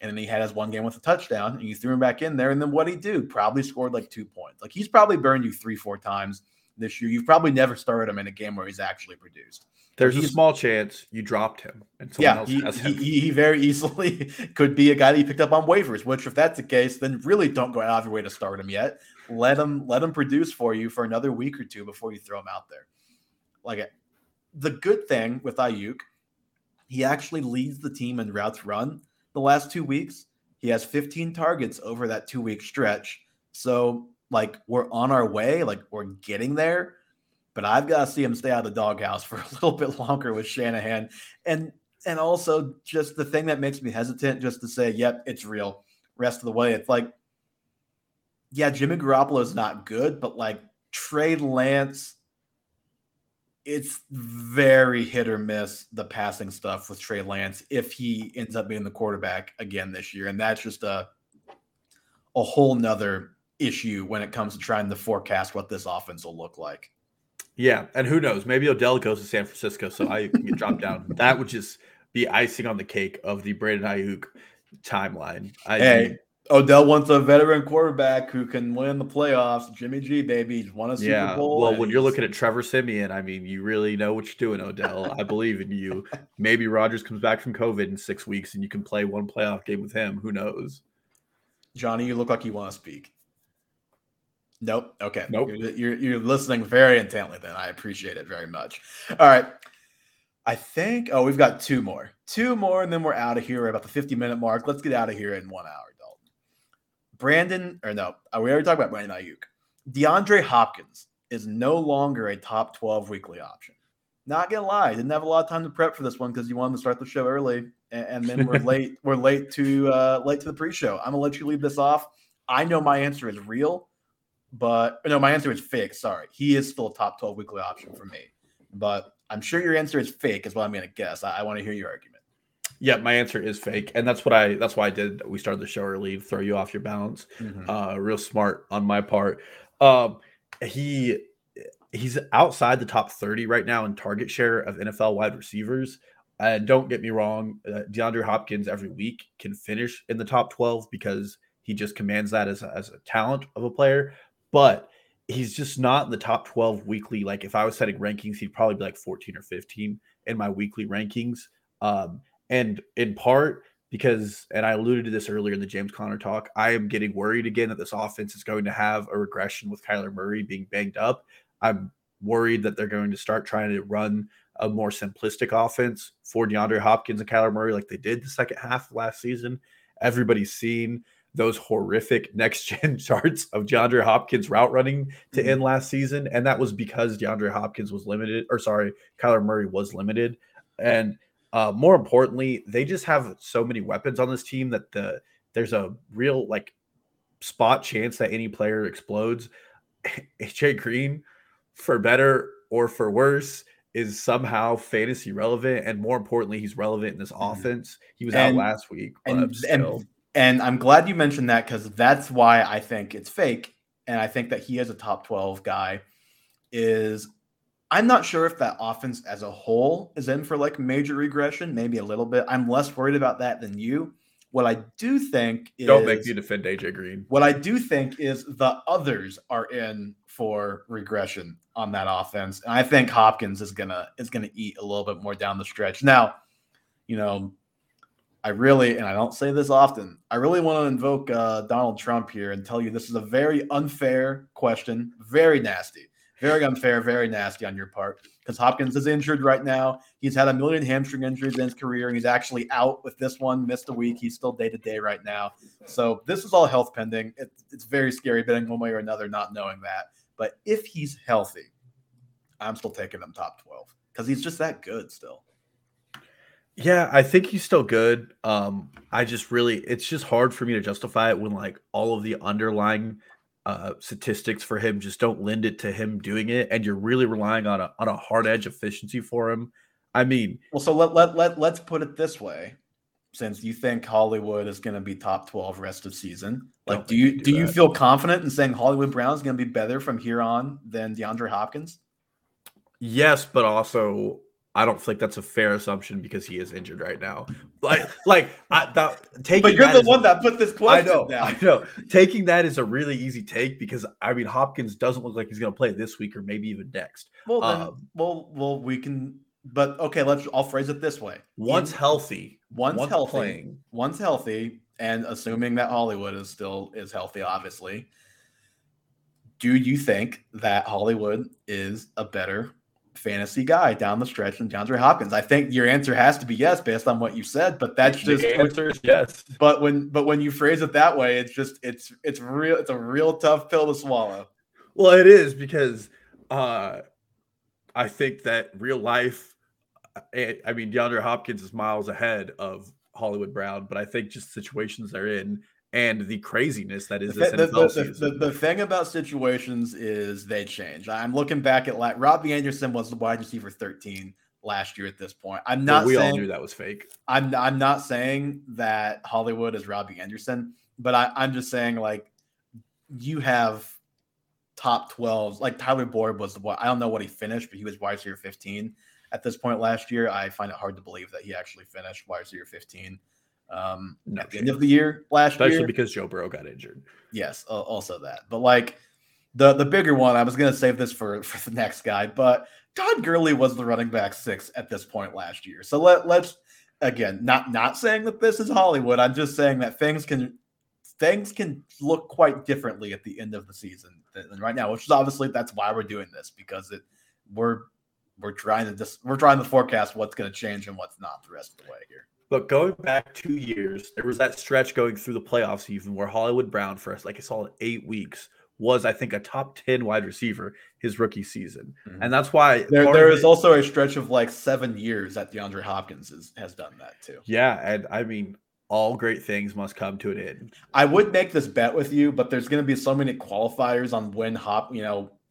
and then he had his one game with a touchdown, and you threw him back in there, and then what'd he do? Probably scored 2 points. He's probably burned you 3-4 times this year. You've probably never started him in a game where he's actually produced. There's a small chance you dropped him. And someone else has him. He very easily could be a guy that you picked up on waivers, which if that's the case, then really don't go out of your way to start him yet. Let him produce for you for another week or two before you throw him out there. The good thing with Ayuk, he actually leads the team in routes run the last 2 weeks. He has 15 targets over that 2 week stretch. So we're on our way, we're getting there, but I've got to see him stay out of the doghouse for a little bit longer with Shanahan. And also just the thing that makes me hesitant just to say, yep, it's real rest of the way. It's Jimmy Garoppolo is not good, but Trey Lance it's very hit or miss, the passing stuff with Trey Lance, if he ends up being the quarterback again this year. And that's just a whole nother issue when it comes to trying to forecast what this offense will look like. Yeah, and who knows? Maybe Odell goes to San Francisco, so I can get dropped down. That would just be icing on the cake of the Brandon Ayuk timeline. Odell wants a veteran quarterback who can win the playoffs. Jimmy G, baby, he's won a Super Bowl. Well, when you're looking at Trevor Siemian, I mean, you really know what you're doing, Odell. I believe in you. Maybe Rodgers comes back from COVID in 6 weeks and you can play one playoff game with him. Who knows? Johnny, you look like you want to speak. Nope. Okay. Nope. You're listening very intently then. I appreciate it very much. All right. I think, we've got two more, and then we're out of here. We're about the 50-minute mark. Let's get out of here in 1 hour, Dalton. We already talked about Brandon Ayuk. DeAndre Hopkins is no longer a top 12 weekly option. Not going to lie, I didn't have a lot of time to prep for this one because you wanted to start the show early, and then we're late. We're late to the pre-show. I'm going to let you leave this off. I know my answer is real. But no, my answer is fake. Sorry. He is still a top 12 weekly option for me. But I'm sure your answer is fake is what I'm going to guess. I want to hear your argument. Yeah, my answer is fake. And that's why I did. We started the show early, throw you off your balance. Mm-hmm. Real smart on my part. He's outside the top 30 right now in target share of NFL wide receivers. And don't get me wrong. DeAndre Hopkins every week can finish in the top 12 because he just commands that as a talent of a player. But he's just not in the top 12 weekly. Like if I was setting rankings, he'd probably be like 14 or 15 in my weekly rankings. And in part because, and I alluded to this earlier in the James Conner talk, I am getting worried again that this offense is going to have a regression with Kyler Murray being banged up. I'm worried that they're going to start trying to run a more simplistic offense for DeAndre Hopkins and Kyler Murray like they did the second half of last season. Everybody's seen those horrific next-gen charts of DeAndre Hopkins route running to end last season. And that was because Kyler Murray was limited. And more importantly, they just have so many weapons on this team that there's a real like spot chance that any player explodes. AJ Green, for better or for worse, is somehow fantasy relevant. And more importantly, he's relevant in this offense. He was out last week. And I'm glad you mentioned that because that's why I think it's fake. And I think that he is a top 12 guy. I'm not sure if that offense as a whole is in for like major regression, maybe a little bit. I'm less worried about that than you. What I do think is... Don't make me defend AJ Green. What I do think is the others are in for regression on that offense. And I think Hopkins is going to eat a little bit more down the stretch. Now, you know... I don't say this often, I really want to invoke Donald Trump here and tell you this is a very unfair question. Very nasty. Very unfair, very nasty on your part because Hopkins is injured right now. He's had a million hamstring injuries in his career, and he's actually out with this one, missed a week. He's still day-to-day right now. So this is all health pending. It's very scary betting one way or another not knowing that. But if he's healthy, I'm still taking him top 12 because he's just that good still. Yeah, I think he's still good. It's just hard for me to justify it when like all of the underlying statistics for him just don't lend it to him doing it, and you're really relying on a hard edge efficiency for him. I mean, well, so let's put it this way: since you think Hollywood is going to be top 12 rest of season, like do you feel confident in saying Hollywood Brown is going to be better from here on than DeAndre Hopkins? Yes, but also, I don't think that's a fair assumption because he is injured right now. But you're the one that put this question down. I know. Taking that is a really easy take because, I mean, Hopkins doesn't look like he's going to play this week or maybe even next. Well, I'll phrase it this way. Once healthy, and assuming that Hollywood is healthy, obviously, do you think that Hollywood is a better fantasy guy down the stretch from DeAndre Hopkins? I think your answer has to be yes based on what you said, but that's just the answer is yes. But when you phrase it that way, it's a real tough pill to swallow. Well, it is because I think that real life, DeAndre Hopkins is miles ahead of Hollywood Brown, but I think just situations they're in and the craziness that is this NFL season. The thing about situations is they change. I'm looking back at Robbie Anderson was the wide receiver 13 last year at this point. I'm not saying all knew that was fake. I'm not saying that Hollywood is Robbie Anderson, but I'm just saying you have top 12s. Tyler Boyd was the one. I don't know what he finished, but he was wide receiver 15 at this point last year. I find it hard to believe that he actually finished wide receiver 15. At the end of the year last year. Especially because Joe Burrow got injured. Yes, also that. But the bigger one, I was going to save this for the next guy, but Todd Gurley was the running back 6 at this point last year. So let's again, not saying that this is Hollywood. I'm just saying that things can look quite differently at the end of the season than right now, which is obviously that's why we're doing this, because we're trying to forecast what's going to change and what's not the rest of the way here. But going back 2 years, there was that stretch going through the playoffs even where Hollywood Brown for us, a solid 8 weeks, was, I think, a top 10 wide receiver his rookie season. Mm-hmm. And that's why there is also a stretch of 7 years that DeAndre Hopkins has done that too. Yeah, and I mean, all great things must come to an end. I would make this bet with you, but there's going to be so many qualifiers on when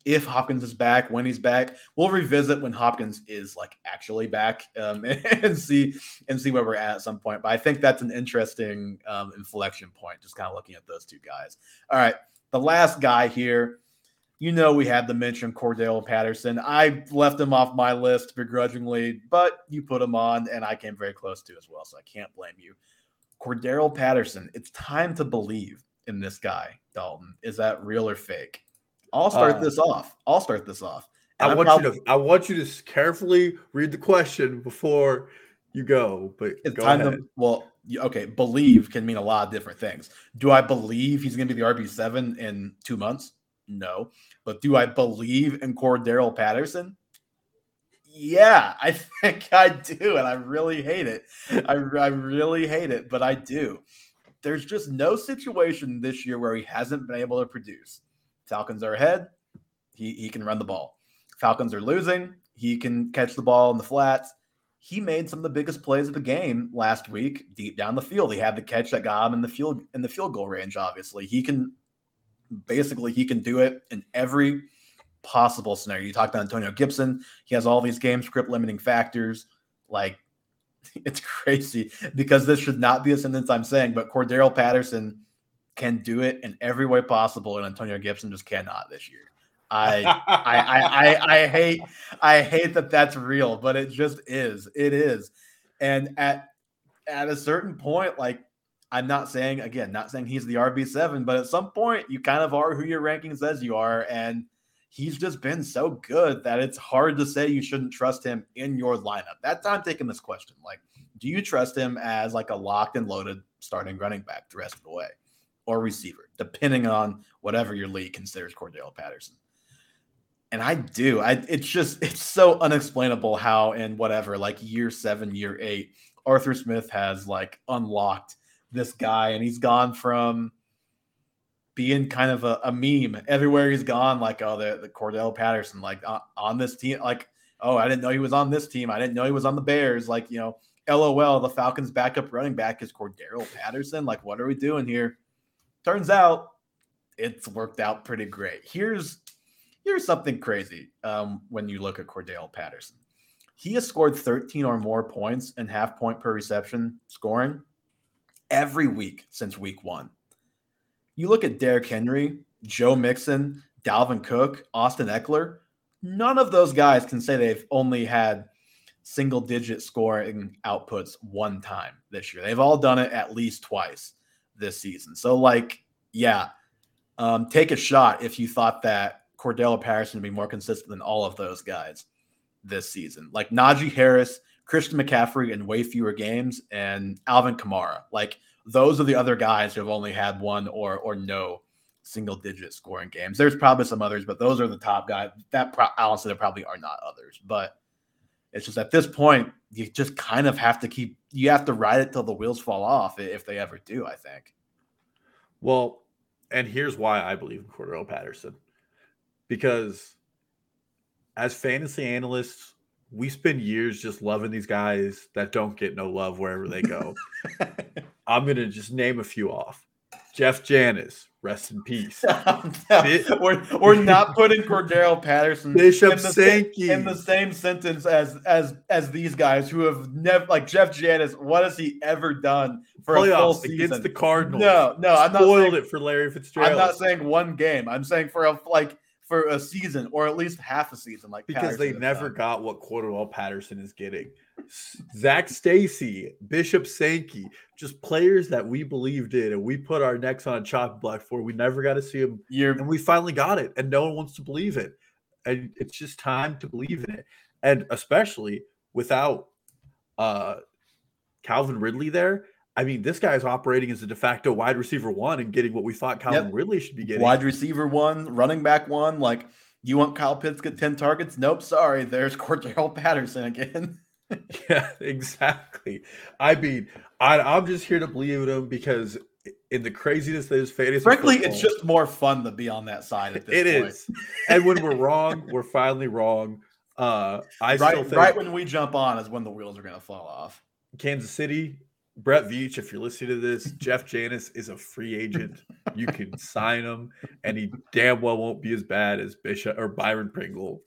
if Hopkins is back, when he's back. We'll revisit when Hopkins is actually back and see where we're at some point. But I think that's an interesting inflection point, just kind of looking at those two guys. All right, the last guy here, we had the mention Cordarrelle Patterson. I left him off my list begrudgingly, but you put him on, and I came very close to as well, so I can't blame you. Cordarrelle Patterson, it's time to believe in this guy, Dalton. Is that real or fake? I'll start this off. I want you to carefully read the question before you go. But it's go time ahead. Believe can mean a lot of different things. Do I believe he's going to be the RB7 in 2 months? No. But do I believe in Cordarrelle Patterson? Yeah, I think I do, and I really hate it. I really hate it, but I do. There's just no situation this year where he hasn't been able to produce. Falcons are ahead. He can run the ball. Falcons are losing. He can catch the ball in the flats. He made some of the biggest plays of the game last week deep down the field. He had the catch that got him in the field goal range, obviously. He can do it in every possible scenario. You talked about Antonio Gibson. He has all these game script limiting factors. It's crazy because this should not be a sentence I'm saying, but Cordarrelle Patterson can do it in every way possible, and Antonio Gibson just cannot this year. I hate that that's real, but it just is. It is. And at a certain point, I'm not saying he's the RB7, but at some point you kind of are who your ranking says you are, and he's just been so good that it's hard to say you shouldn't trust him in your lineup. That's how I'm taking this question. Do you trust him as a locked and loaded starting running back the rest of the way? Or receiver, depending on whatever your league considers Cordarrelle Patterson. And I do. It's so unexplainable how in whatever, year 7, year 8, Arthur Smith has unlocked this guy, and he's gone from being kind of a meme everywhere he's gone. The Cordarrelle Patterson, on this team, I didn't know he was on this team. I didn't know he was on the Bears. LOL, the Falcons' backup running back is Cordarrelle Patterson. What are we doing here? Turns out it's worked out pretty great. Here's something crazy when you look at Cordarrelle Patterson. He has scored 13 or more points and half-point per reception scoring every week since week one. You look at Derrick Henry, Joe Mixon, Dalvin Cook, Austin Eckler, none of those guys can say they've only had single-digit scoring outputs one time this year. They've all done it at least twice this season. So take a shot if you thought that Cordarrelle Patterson would be more consistent than all of those guys this season. Najee Harris, Christian McCaffrey in way fewer games, and Alvin Kamara. Those are the other guys who have only had one or no single-digit scoring games. There's probably some others, but those are the top guys. Honestly, there probably are not others. But it's just at this point, you just kind of have to ride it till the wheels fall off if they ever do, I think. Well, and here's why I believe in Cordarrelle Patterson. Because as fantasy analysts, we spend years just loving these guys that don't get no love wherever they go. I'm going to just name a few off. Jeff Janis, rest in peace. We're not putting Cordarrelle Patterson in the same sentence as these guys who have never, like Jeff Janis, what has he ever done for playoffs, a full season? Against the Cardinals. No, I'm not spoiled it for Larry Fitzgerald. I'm not saying one game. I'm saying for a season or at least half a season, like because Patterson they never got what Cordarrelle Patterson is getting. Zach Stacy, Bishop Sankey, just players that we believed in and we put our necks on a chopping block for. We never got to see them, and we finally got it, and no one wants to believe it. And it's just time to believe in it, and especially without Calvin Ridley there. I mean, this guy is operating as a de facto wide receiver one and getting what we thought Calvin Ridley should be getting. Wide receiver one, running back one. Like, you want Kyle Pitts get 10 targets? Nope, sorry. There's Cordarrelle Patterson again. Yeah, exactly. I mean, I'm just here to believe in him because in the craziness that is fantasy football, frankly, it's just more fun to be on that side at this point. It is. And when we're wrong, we're finally wrong. Still think right when we jump on is when the wheels are going to fall off. Kansas City, Brett Veach, if you're listening to this, Jeff Janis is a free agent. You can sign him, and he damn well won't be as bad as Bishop or Byron Pringle.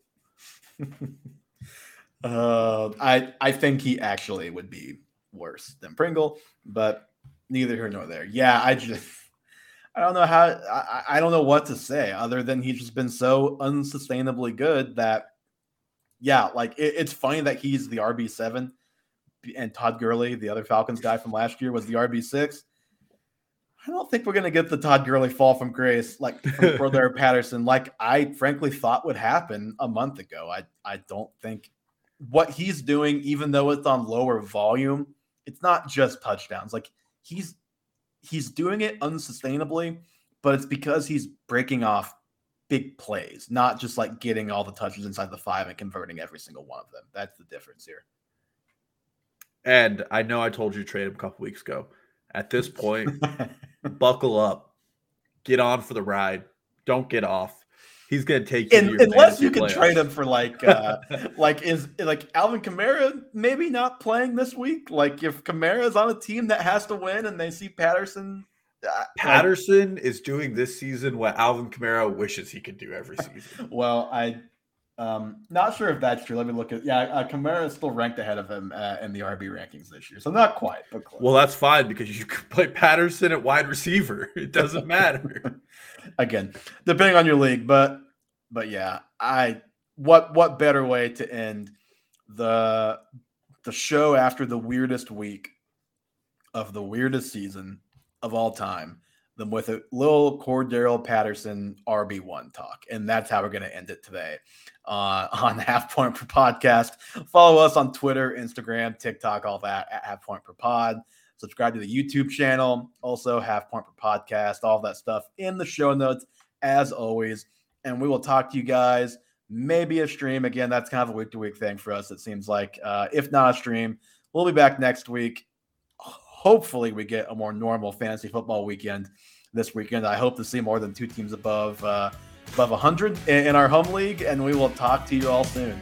I think he actually would be worse than Pringle, but neither here nor there. Yeah, I don't know how. I don't know what to say other than he's just been so unsustainably good that, yeah, like it's funny that he's the RB7. And Todd Gurley, the other Falcons guy from last year, was the RB6. I don't think we're going to get the Todd Gurley fall from grace, like from Cordarrelle Patterson, like I frankly thought would happen a month ago. I don't think what he's doing, even though it's on lower volume, it's not just touchdowns. Like he's doing it unsustainably, but it's because he's breaking off big plays, not just like getting all the touches inside the five and converting every single one of them. That's the difference here. And I know I told you to trade him a couple weeks ago. At this point, buckle up. Get on for the ride. Don't get off. He's going to take you to your unless you can playoffs. Trade him for like Alvin Kamara maybe not playing this week. Like if Kamara is on a team that has to win and they see Patterson. Patterson is doing this season what Alvin Kamara wishes he could do every season. Well, not sure if that's true. Let me look at Kamara is still ranked ahead of him in the RB rankings this year, so not quite, but close. Well, that's fine because you can play Patterson at wide receiver. It doesn't matter. Again, depending on your league, but yeah, what better way to end the show after the weirdest week of the weirdest season of all time than with a little Cordarrelle Patterson RB1 talk. And that's how we're going to end it today on Half Point Per Podcast. Follow us on Twitter, Instagram, TikTok, all that at Half Point Per Pod. Subscribe to the YouTube channel, also Half Point Per Podcast, all that stuff in the show notes as always. And we will talk to you guys, maybe a stream. Again, that's kind of a week-to-week thing for us, it seems like. If not a stream, we'll be back next week. Hopefully we get a more normal fantasy football weekend this weekend. I hope to see more than two teams above 100 in our home league, and we will talk to you all soon.